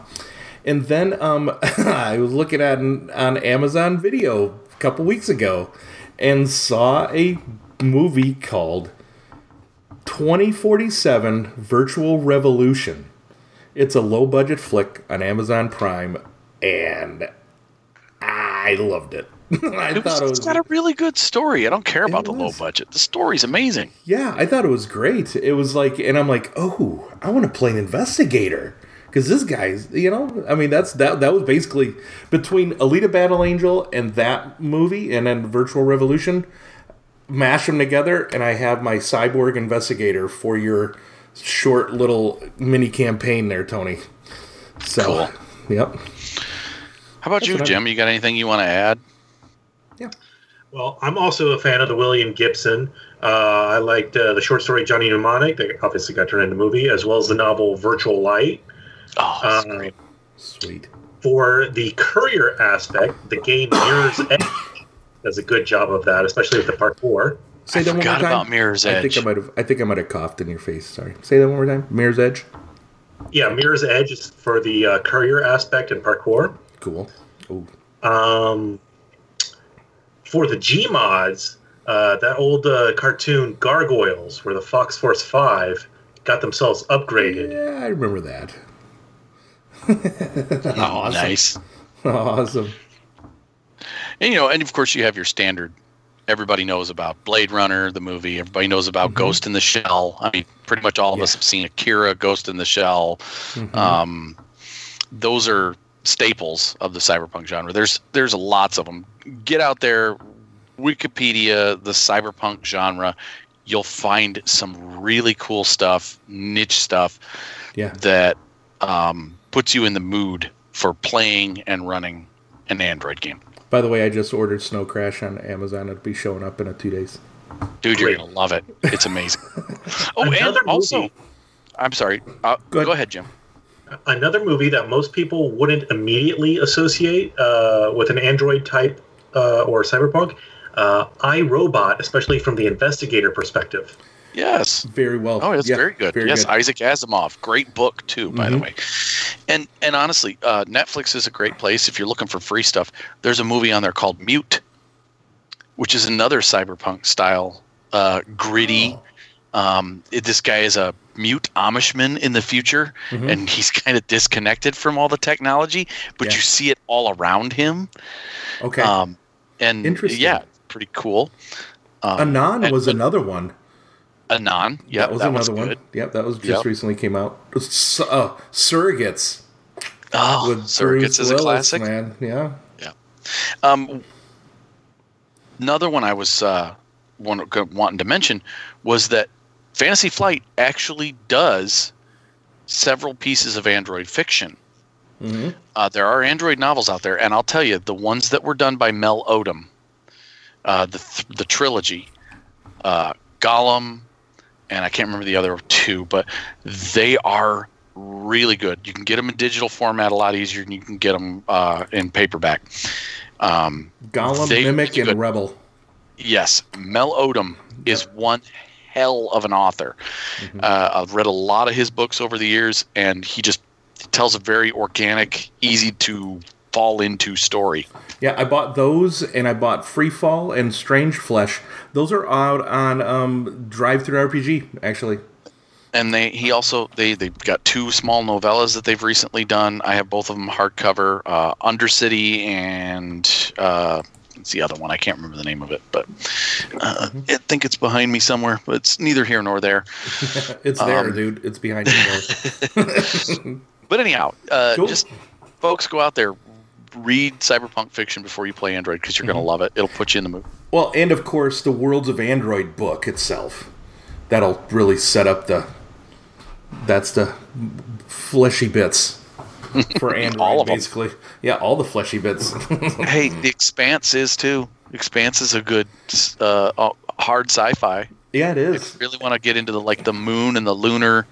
then I was looking at on Amazon Video a couple weeks ago and saw a movie called 2047 Virtual Revolution. It's a low-budget flick on Amazon Prime, and I loved it. I thought it was got a really good story. I don't care about the low budget. The story's amazing. Yeah, I thought it was great. It was like, and I'm like, oh, I want to play an investigator. Because this guy's, you know, I mean, that was basically between Alita Battle Angel and that movie and then Virtual Revolution, mash them together, and I have my cyborg investigator for your short little mini campaign there, Tony. So, cool. Yep. How about you, Jim? You got anything you want to add? Yeah. Well, I'm also a fan of the William Gibson. I liked the short story Johnny Mnemonic that obviously got turned into a movie, as well as the novel Virtual Light. Oh, that's great. Sweet. For the courier aspect, the game Mirror's Edge does a good job of that, especially with the parkour. Say that I forgot one more time. About Mirror's Edge. I think I might have coughed in your face. Sorry. Say that one more time. Mirror's Edge? Yeah, Mirror's Edge is for the courier aspect and parkour. Cool. Ooh. For the Gmods, that old cartoon Gargoyles, where the Fox Force 5 got themselves upgraded. Yeah, I remember that. Oh, nice. Awesome. And, you know, and of course you have your standard. Everybody knows about Blade Runner, the movie. Everybody knows about Ghost in the Shell. I mean, pretty much all of us have seen Akira, Ghost in the Shell. Mm-hmm. Those are staples of the cyberpunk genre. There's lots of them. Get out there, Wikipedia, the cyberpunk genre. You'll find some really cool stuff, niche stuff that puts you in the mood for playing and running an Android game. By the way, I just ordered Snow Crash on Amazon. It'll be showing up in 2 days. Dude, you're going to love it. It's amazing. Oh, and also, I'm sorry. Go ahead, Jim. Another movie that most people wouldn't immediately associate with an Android type or cyberpunk, I, Robot, especially from the investigator perspective. Yes. Very well. Oh, that's very good. Very good. Isaac Asimov. Great book, too, by the way. And honestly, Netflix is a great place if you're looking for free stuff. There's a movie on there called Mute, which is another cyberpunk style, gritty. This guy is a mute Amishman in the future, and he's kind of disconnected from all the technology, but you see it all around him. Okay. And interesting. Yeah, pretty cool. Anon was another one. Anon, yeah, that was another one. Good. Yep, that was just recently came out. Surrogates. Oh, Surrogates is a classic, man. Yeah. Another one I was wanting to mention was that Fantasy Flight actually does several pieces of Android fiction. Mm-hmm. There are Android novels out there, and I'll tell you the ones that were done by Mel Odom, the trilogy, Gollum. And I can't remember the other two, but they are really good. You can get them in digital format a lot easier than you can get them in paperback. Gollum, Mimic, and Rebel. Yes. Mel Odom is one hell of an author. Mm-hmm. I've read a lot of his books over the years, and he just tells a very organic, easy to fall into story. Yeah, I bought those, and I bought Freefall and Strange Flesh. Those are out on Drive Through RPG, actually. And they've got two small novellas that they've recently done. I have both of them hardcover, Undercity and it's the other one. I can't remember the name of it, but I think it's behind me somewhere. But it's neither here nor there. It's there, dude. It's behind you. But anyhow, cool. Just folks, go out there. Read cyberpunk fiction before you play Android because you're going to love it. It'll put you in the mood. Well, and of course, the Worlds of Android book itself. That'll really set up that's the fleshy bits for Android, all of basically. Them. Yeah, all the fleshy bits. Hey, The Expanse is too. Expanse is a good hard sci-fi. Yeah, it is. If you really want to get into the moon and the lunar,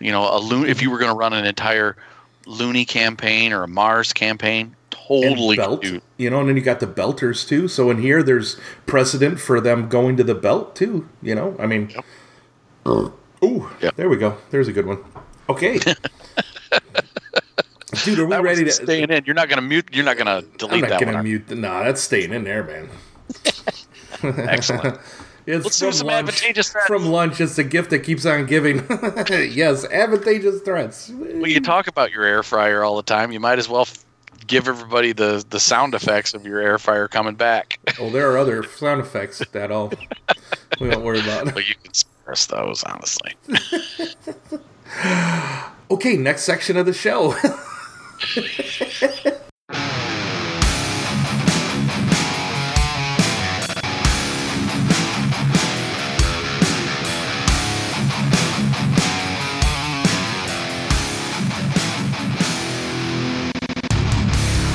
you know, if you were going to run an entire Looney campaign or a Mars campaign, totally cute. You know, and then you got the Belters too. So in here, there's precedent for them going to the Belt too. You know, I mean, there we go. There's a good one. Okay, dude, are we ready to staying in? You're not gonna mute. You're not gonna delete that one. I'm not gonna mute. Nah, that's staying in there, man. Excellent. Let's do some advantageous threats. From lunch, it's the gift that keeps on giving. Yes, advantageous threats. Well, you talk about your air fryer all the time. You might as well give everybody the sound effects of your air fryer coming back. Well, there are other sound effects that we don't worry about. But you can spare us those, honestly. Okay, next section of the show.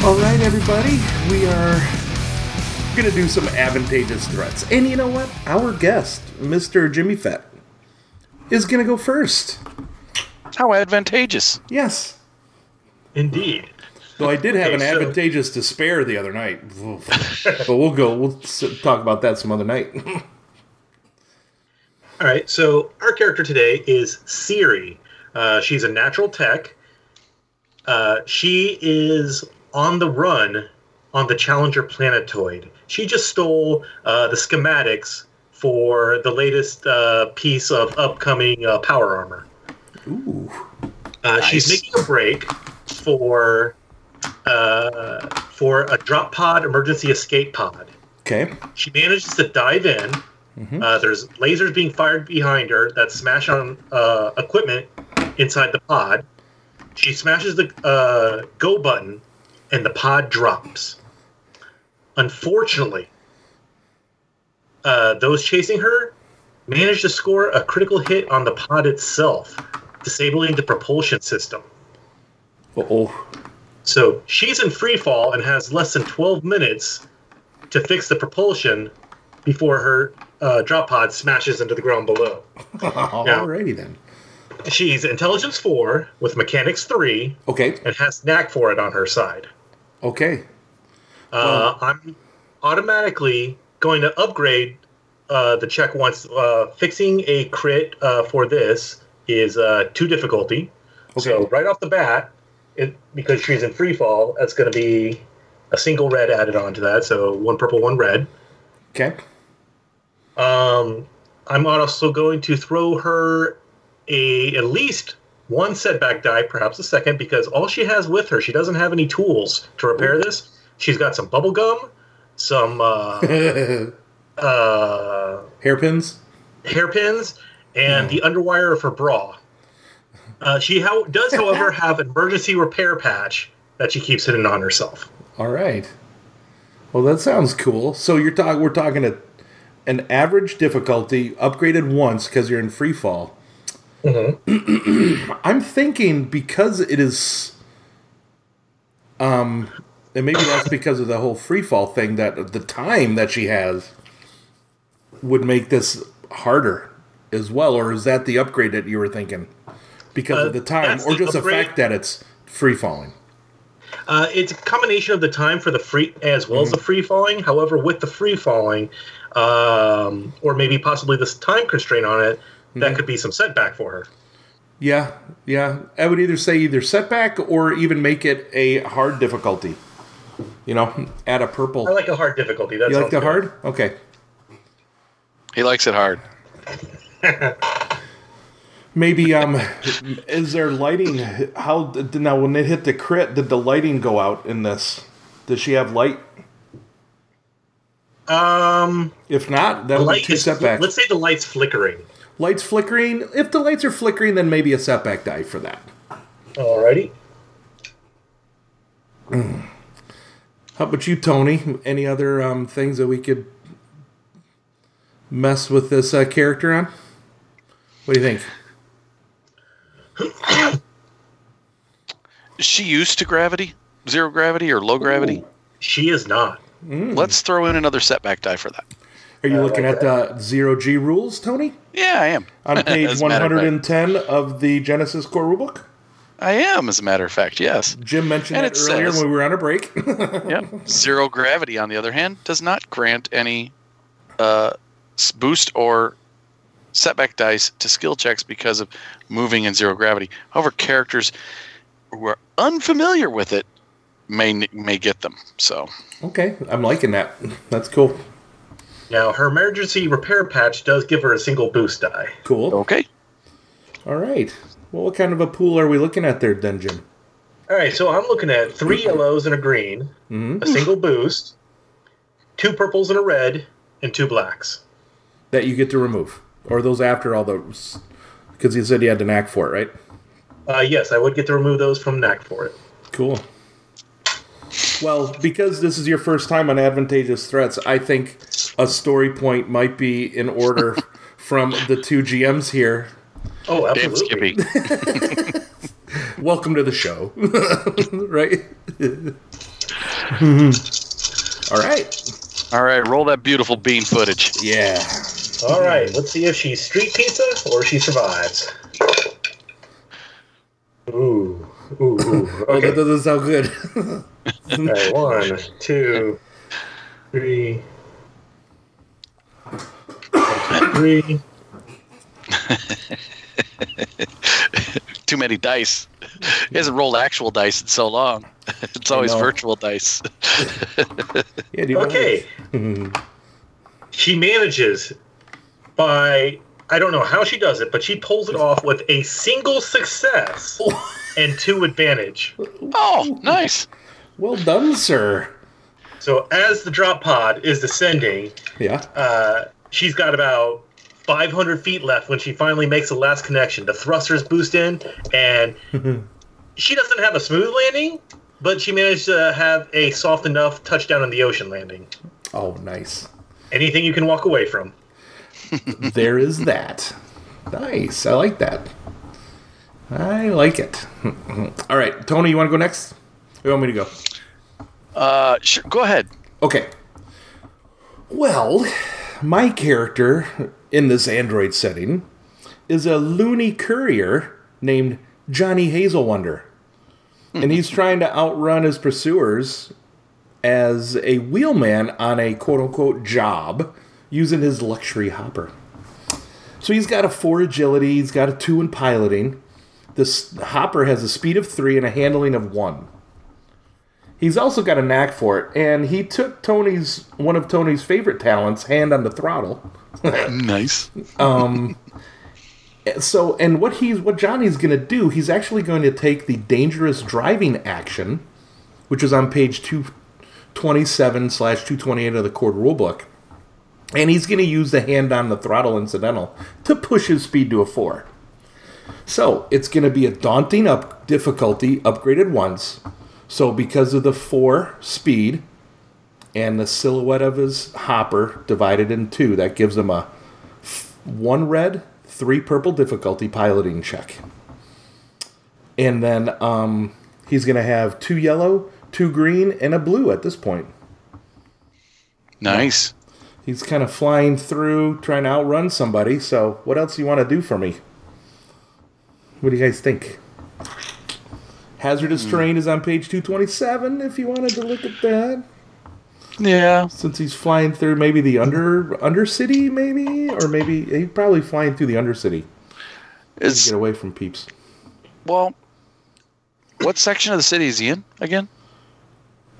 All right, everybody, we are going to do some advantageous threats. And you know what? Our guest, Mr. Jimmy Fett, is going to go first. How advantageous. Yes. Indeed. Though I did have advantageous to spare the other night. But we'll talk about that some other night. All right, so our character today is Siri. She's a natural tech. She is on the run on the Challenger Planetoid. She just stole the schematics for the latest piece of upcoming power armor. Ooh. Nice. She's making a break for a drop pod emergency escape pod. Okay. She manages to dive in. Mm-hmm. There's lasers being fired behind her that smash on equipment inside the pod. She smashes the go button, and the pod drops. Unfortunately, those chasing her manage to score a critical hit on the pod itself, disabling the propulsion system. Uh-oh. So she's in free fall and has less than 12 minutes to fix the propulsion before her drop pod smashes into the ground below. Alrighty then. She's Intelligence 4 with Mechanics 3. Okay. And has knack for it on her side. Okay. I'm automatically going to upgrade the check once. Fixing a crit for this is 2 difficulty. Okay. So right off the bat, because she's in free fall, that's going to be a single red added onto that. So 1 purple, 1 red. Okay. I'm also going to throw her at least 1 setback die, perhaps a second, because all she has with her, she doesn't have any tools to repair this. She's got some bubble gum, some hairpins, and the underwire of her bra. She does, however, have an emergency repair patch that she keeps hidden on herself. All right. Well, that sounds cool. So we're talking an average difficulty, upgraded once because you're in free fall. Mm-hmm. I'm thinking because it is, and maybe that's because of the whole free fall thing, that the time that she has would make this harder as well. Or is that the upgrade that you were thinking because of the time, or just the fact that it's free falling? It's a combination of the time for the free as well as the free falling. However, with the free falling, or maybe possibly this time constraint on it, that could be some setback for her. Yeah. I would either setback or even make it a hard difficulty. You know, add a purple. I like a hard difficulty. That's you like the good. Hard? Okay. He likes it hard. Maybe, is there lighting? Now, when it hit the crit, did the lighting go out in this? Does she have light? If not, that would be 2 setbacks. Let's say the light's flickering. Lights flickering. If the lights are flickering, then maybe a setback die for that. Alrighty. How about you, Tony? Any other things that we could mess with this character on? What do you think? Is she used to gravity? Zero gravity or low gravity? Ooh. She is not. Let's throw in another setback die for that. Are you looking at the zero-G rules, Tony? Yeah, I am. On page 110 of the Genesys Core Rulebook? I am, as a matter of fact, yes. Jim mentioned it earlier when we were on a break. Yeah. Zero gravity, on the other hand, does not grant any boost or setback dice to skill checks because of moving in zero gravity. However, characters who are unfamiliar with it may get them. So. Okay, I'm liking that. That's cool. Now, her emergency repair patch does give her a single boost die. Cool. Okay. All right. Well, what kind of a pool are we looking at there, Dungeon? All right, so I'm looking at 3 yellows and a green, a single boost, 2 purples and a red, and 2 blacks. That you get to remove. Or those after all those. Because you said you had to knack for it, right? Yes, I would get to remove those from knack for it. Cool. Well, because this is your first time on Advantageous Threats, I think a story point might be in order from the 2 GMs here. Oh, absolutely. Damn, welcome to the show. Right? All right. All right, roll that beautiful beam footage. Yeah. All right, let's see if she's street pizza or she survives. Ooh. Okay. Oh, that doesn't sound good. All right, 1, 2, 3. 3. Too many dice. He hasn't rolled actual dice in so long. It's always virtual dice. Yeah, dude, okay. She manages by, I don't know how she does it, but she pulls it off with a single success and 2 advantage. Oh, nice. Well done, sir. So as the drop pod is descending, she's got about 500 feet left when she finally makes the last connection. The thrusters boost in, and she doesn't have a smooth landing, but she managed to have a soft enough touchdown in the ocean landing. Oh, nice. Anything you can walk away from. There is that. Nice. I like that. I like it. All right. Tony, you want to go next? Or you want me to go? Sure. Go ahead. Okay. Well, my character in this android setting is a loony courier named Johnny Hazelwonder. And he's trying to outrun his pursuers as a wheelman on a quote-unquote job using his luxury hopper. So he's got a 4 agility, he's got a 2 in piloting. This hopper has a speed of 3 and a handling of 1. He's also got a knack for it, and he took one of Tony's favorite talents, hand on the throttle. Nice. So, and what Johnny's going to do, he's actually going to take the dangerous driving action, which is on page 227/228 of the Core Rulebook, and he's going to use the hand on the throttle incidental to push his speed to a 4. So it's going to be a daunting difficulty upgraded once. So because of the 4 speed and the silhouette of his hopper divided in 2, that gives him a 1 red, 3 purple difficulty piloting check. And then he's going to have 2 yellow, 2 green, and a blue at this point. Nice. He's kind of flying through, trying to outrun somebody. So what else do you want to do for me? What do you guys think? Hazardous Terrain is on page 227, if you wanted to look at that. Yeah. Since he's flying through maybe the Undercity, maybe? Or maybe he's probably flying through the Undercity. It's, to get away from peeps. Well, what section of the city is he in again?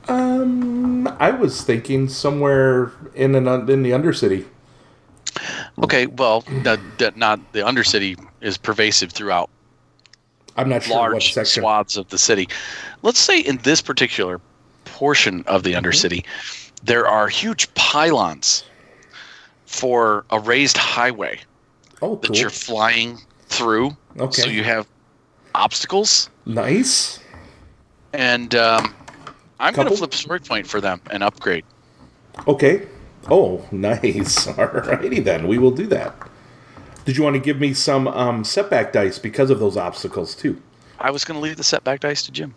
I was thinking somewhere in the Undercity. Okay, well, not the Undercity is pervasive throughout. I'm not sure large what swaths of the city. Let's say in this particular portion of the Undercity, there are huge pylons for a raised highway that you're flying through. Okay. So you have obstacles. Nice. And I'm going to flip story point for them and upgrade. Okay. Oh, nice. Alrighty then. We will do that. Did you want to give me some setback dice because of those obstacles, too? I was going to leave the setback dice to Jim.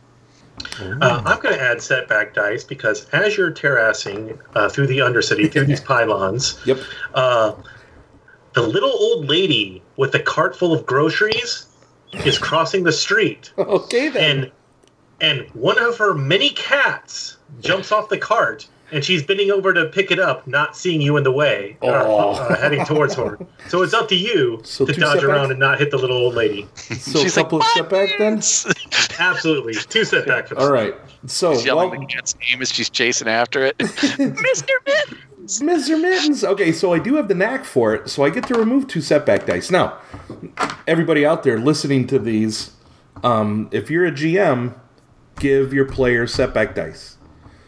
I'm going to add setback dice because as you're terracing through the Undercity, through these pylons, the little old lady with a cart full of groceries is crossing the street. Okay, then. And one of her many cats jumps off the cart. And she's bending over to pick it up, not seeing you in the way, heading towards her. So it's up to you to dodge around and not hit the little old lady. So she's a couple of setback then? Absolutely. 2 setback. All right. So, she's yelling the cat's name as she's chasing after it. Mr. Mittens! Mr. Mittens! Okay, so I do have the knack for it, so I get to remove 2 setback dice. Now, everybody out there listening to these, if you're a GM give your players setback dice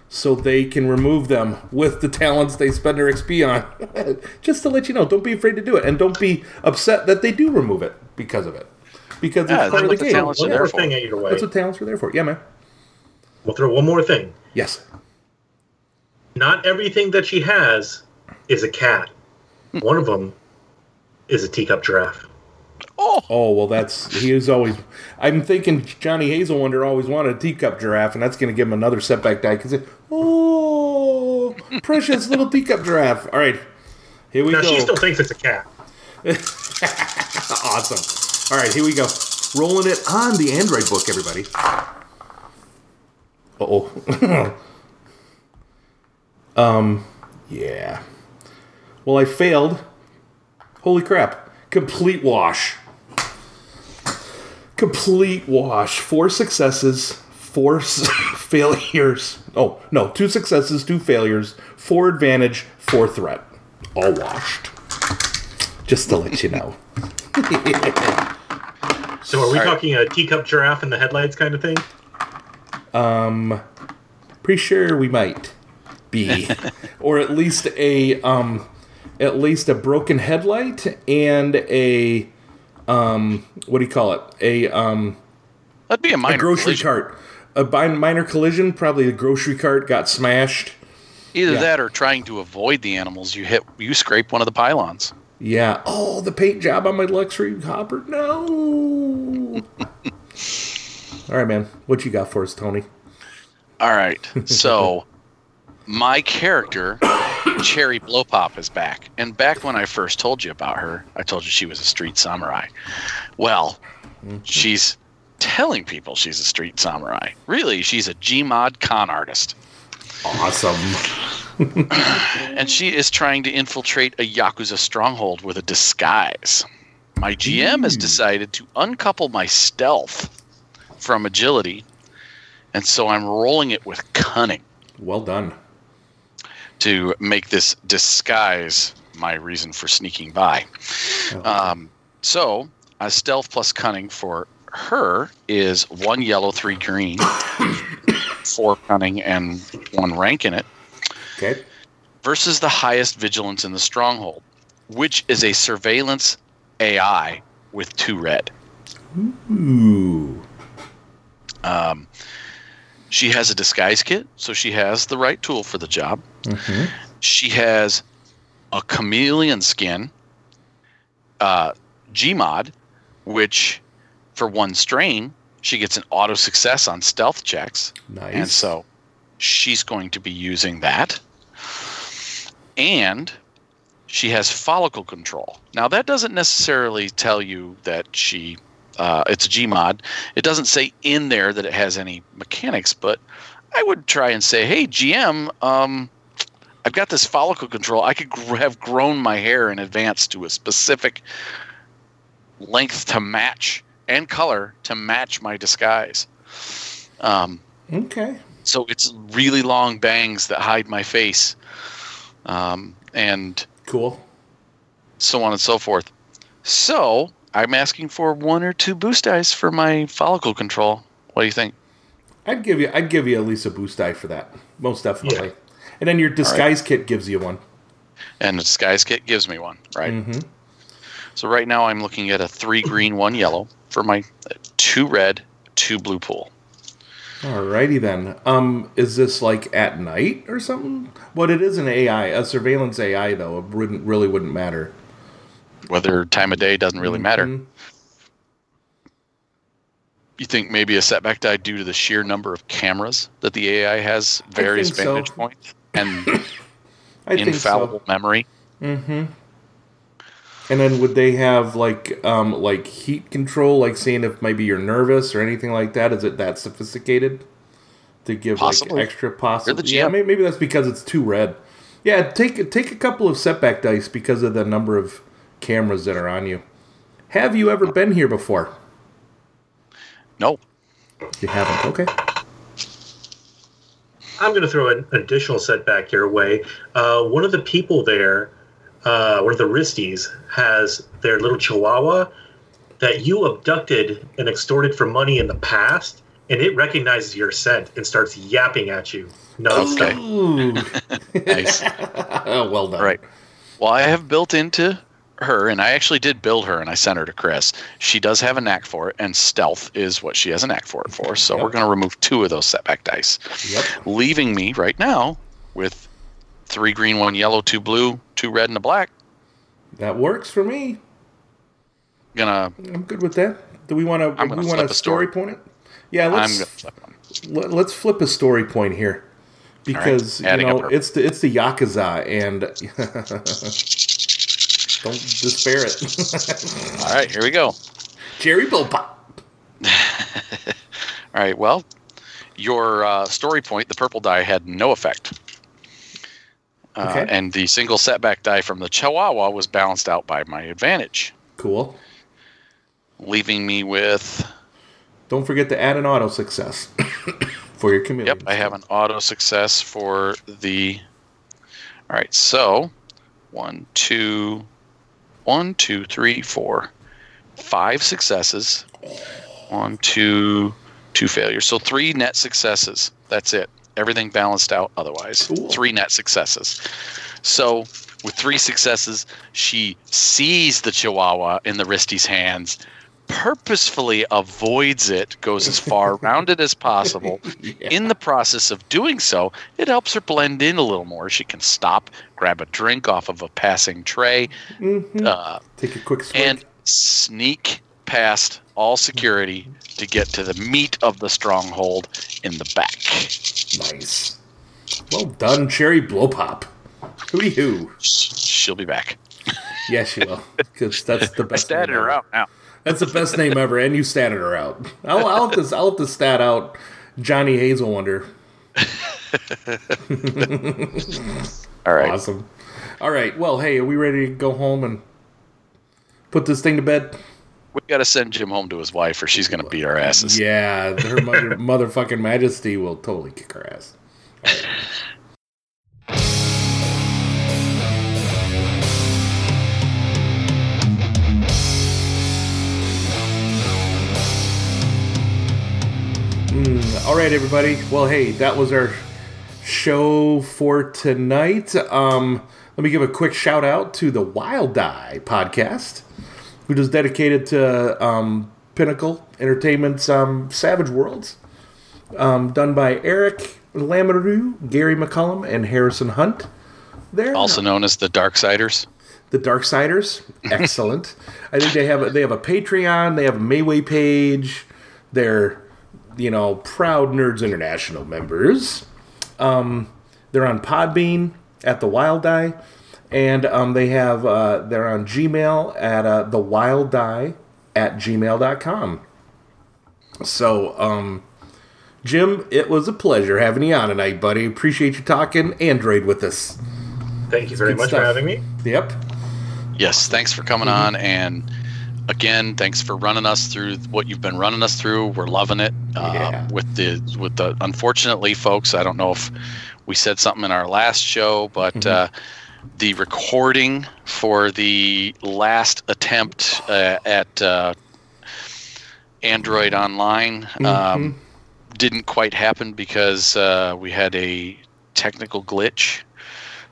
so they can remove them with the talents they spend their XP on. Just to let you know, don't be afraid to do it, and don't be upset that they do remove it because of it. Because it's part of the game. That's what talents are there for. Yeah, man. We'll throw one more thing. Yes. Not everything that she has is a cat. One of them is a teacup giraffe. Oh, well, he is always... I'm thinking Johnny Hazelwonder always wanted a teacup giraffe, and that's going to give him another setback die. Because oh, precious little teacup giraffe. All right, here we go. Now, she still thinks it's a cat. Awesome. All right, here we go. Rolling it on the Android book, everybody. Uh-oh. Yeah. Well, I failed. Holy crap. Complete wash. Complete wash. 4 successes, 4 failures. Oh, no. 2 successes, 2 failures, 4 advantage, 4 threat. All washed. Just to let you know. So are we talking a teacup giraffe in the headlights kind of thing? Pretty sure we might be. Or at least a broken headlight and a... what do you call it? That'd be a minor collision. Cart. A minor collision, probably the grocery cart got smashed. Either that or trying to avoid the animals you scrape one of the pylons. Yeah. Oh, the paint job on my luxury hopper. No. All right, man. What you got for us, Tony? All right. So my character, Cherry Blowpop, is back. And back when I first told you about her, I told you she was a street samurai. Well, she's telling people she's a street samurai. Really, she's a Gmod con artist. Awesome. And she is trying to infiltrate a Yakuza stronghold with a disguise. My GM has decided to uncouple my stealth from agility, and so I'm rolling it with cunning. Well done. To make this disguise my reason for sneaking by. So a stealth plus cunning for her is 1 yellow, 3 green, 4 cunning, and 1 rank in it. Okay. Versus the highest vigilance in the stronghold, which is a surveillance AI with 2 red. Ooh. She has a disguise kit, so she has the right tool for the job. Mm-hmm. She has a chameleon skin, Gmod, which for 1 strain, she gets an auto success on stealth checks. Nice. And so she's going to be using that. And she has follicle control. Now, that doesn't necessarily tell you that she... it's a Gmod. It doesn't say in there that it has any mechanics, but I would try and say, hey, GM, I've got this follicle control. I could have grown my hair in advance to a specific length to match and color to match my disguise. Okay. So it's really long bangs that hide my face. And cool. So on and so forth. So... I'm asking for 1 or 2 boost dice for my follicle control. What do you think? I'd give you at least a boost die for that, most definitely. Yeah. And then your disguise kit gives you 1. And the disguise kit gives me 1, right? Mm-hmm. So right now I'm looking at a 3 green, 1 yellow for my 2 red, 2 blue pool. Alrighty then. Is this like at night or something? Well, it is an AI, a surveillance AI though. It wouldn't matter. Whether time of day doesn't really matter. Mm-hmm. You think maybe a setback die due to the sheer number of cameras that the AI has, various vantage points, and infallible memory. Mm-hmm. And then would they have like heat control, like seeing if maybe you're nervous or anything like that? Is it that sophisticated to give possibly. Like extra possible? Yeah, maybe that's because it's 2 red. Yeah, take a couple of setback dice because of the number of cameras that are on you. Have you ever been here before? No. You haven't. Okay. I'm going to throw an additional setback your way. One of the people there, one of the Risties, has their little chihuahua that you abducted and extorted for money in the past, and it recognizes your scent and starts yapping at you. No, okay. Nice. Oh, well done. Right. Well, I have built into her, and I actually did build her, and I sent her to Chris. She does have a knack for it, and stealth is what she has a knack for it for. So we're going to remove 2 of those setback dice, leaving me right now with 3 green, 1 yellow, 2 blue, 2 red, and a black. That works for me. I'm good with that. Do we want to? We want a story point. It? Yeah, let's flip a story point here, because it's the Yakuza, and don't despair it. All right, here we go. Jerry Bilbao. All right. Well, your story point, the purple die, had no effect. Okay. And the single setback die from the Chihuahua was balanced out by my advantage. Cool. Leaving me with... Don't forget to add an auto success for your community. Yep, I have an auto success for the... All right, so... 5 successes. 2 failures. So 3 net successes. That's it. Everything balanced out otherwise. Cool. 3 net successes. So with 3 successes, she sees the Chihuahua in the Risty's hands, purposefully avoids it, goes as far rounded as possible. Yeah. In the process of doing so, it helps her blend in a little more. She can stop, grab a drink off of a passing tray, take a quick swing, and sneak past all security to get to the meat of the stronghold in the back. Nice. Well done, Cherry Blowpop. Hooty hoo. She'll be back. Yeah, she will. Because that's the best. I statted her out now. That's the best name ever, and you statted her out. I'll have to stat out Johnny Hazelwonder. All right. Awesome. All right. Well, hey, are we ready to go home and put this thing to bed? We got to send Jim home to his wife, or she's going to beat our asses. Yeah, her motherfucking majesty will totally kick her ass. All right. All right, everybody. Well, hey, that was our show for tonight. Let me give a quick shout out to the Wild Eye podcast, which is dedicated to Pinnacle Entertainment's Savage Worlds, done by Eric Lamoureux, Gary McCollum, and Harrison Hunt. They're also known as the Darksiders. The Darksiders, excellent. I think they have a Patreon. They have a Mayway page. They're proud Nerds International members. They're on Podbean at The Wild Eye, and they're on Gmail at thewildeye@gmail.com. So, Jim, it was a pleasure having you on tonight, buddy. Appreciate you talking Android with us. Thank you very much for having me. Yep. Yes, thanks for coming on, and... Again, thanks for running us through what you've been running us through. We're loving it. With the unfortunately, folks, I don't know if we said something in our last show, but the recording for the last attempt at Android Online didn't quite happen because we had a technical glitch.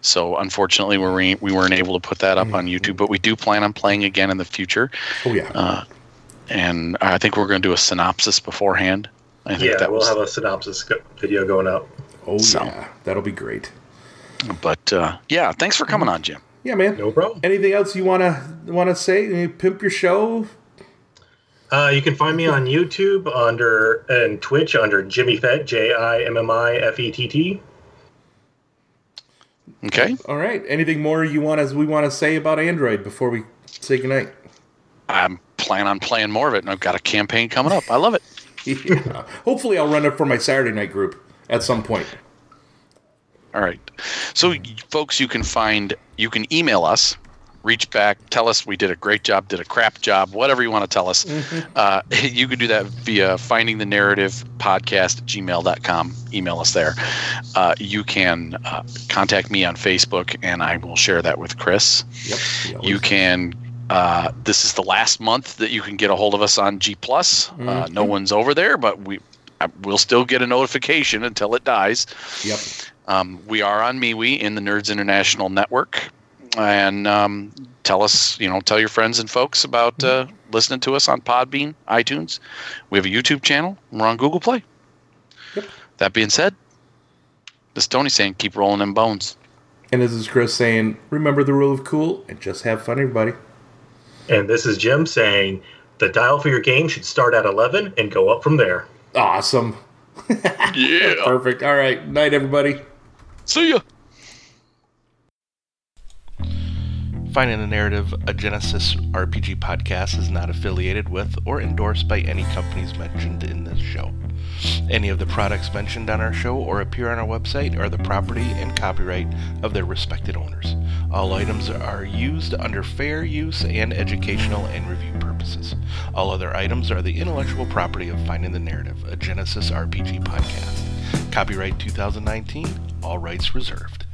So, unfortunately, we weren't able to put that up on YouTube, but we do plan on playing again in the future. Oh, yeah. And I think we're going to do a synopsis beforehand. We'll have a synopsis video going up. Oh, so, yeah. That'll be great. But, thanks for coming on, Jim. Yeah, man. No problem. Anything else you want to say? You pimp your show? You can find me on YouTube and Twitch under Jimmy Fett, JIMMIFETT. Okay. All right. Anything more we want to say about Android before we say goodnight? I'm planning on playing more of it, and I've got a campaign coming up. I love it. Yeah. Hopefully, I'll run it for my Saturday night group at some point. All right. So, folks, you can email us, reach back, tell us we did a great job, did a crap job, whatever you want to tell us. You can do that via findingthenarrativepodcast@gmail.com. Email us there. You can contact me on Facebook, and I will share that with Chris. Yep. You can... this is the last month that you can get a hold of us on G+. No one's over there, but I will still get a notification until it dies. Yep. We are on MeWe in the Nerds International Network. And tell us, you know, tell your friends and folks about listening to us on Podbean, iTunes. We have a YouTube channel. We're on Google Play. Yep. That being said, this is Tony saying, keep rolling them bones. And this is Chris saying, remember the rule of cool and just have fun, everybody. And this is Jim saying, the dial for your game should start at 11 and go up from there. Awesome. Yeah. Perfect. All right. Night, everybody. See ya. Finding the Narrative, a Genesys RPG podcast, is not affiliated with or endorsed by any companies mentioned in this show. Any of the products mentioned on our show or appear on our website are the property and copyright of their respected owners. All items are used under fair use and educational and review purposes. All other items are the intellectual property of Finding the Narrative, a Genesys RPG podcast. Copyright 2019, all rights reserved.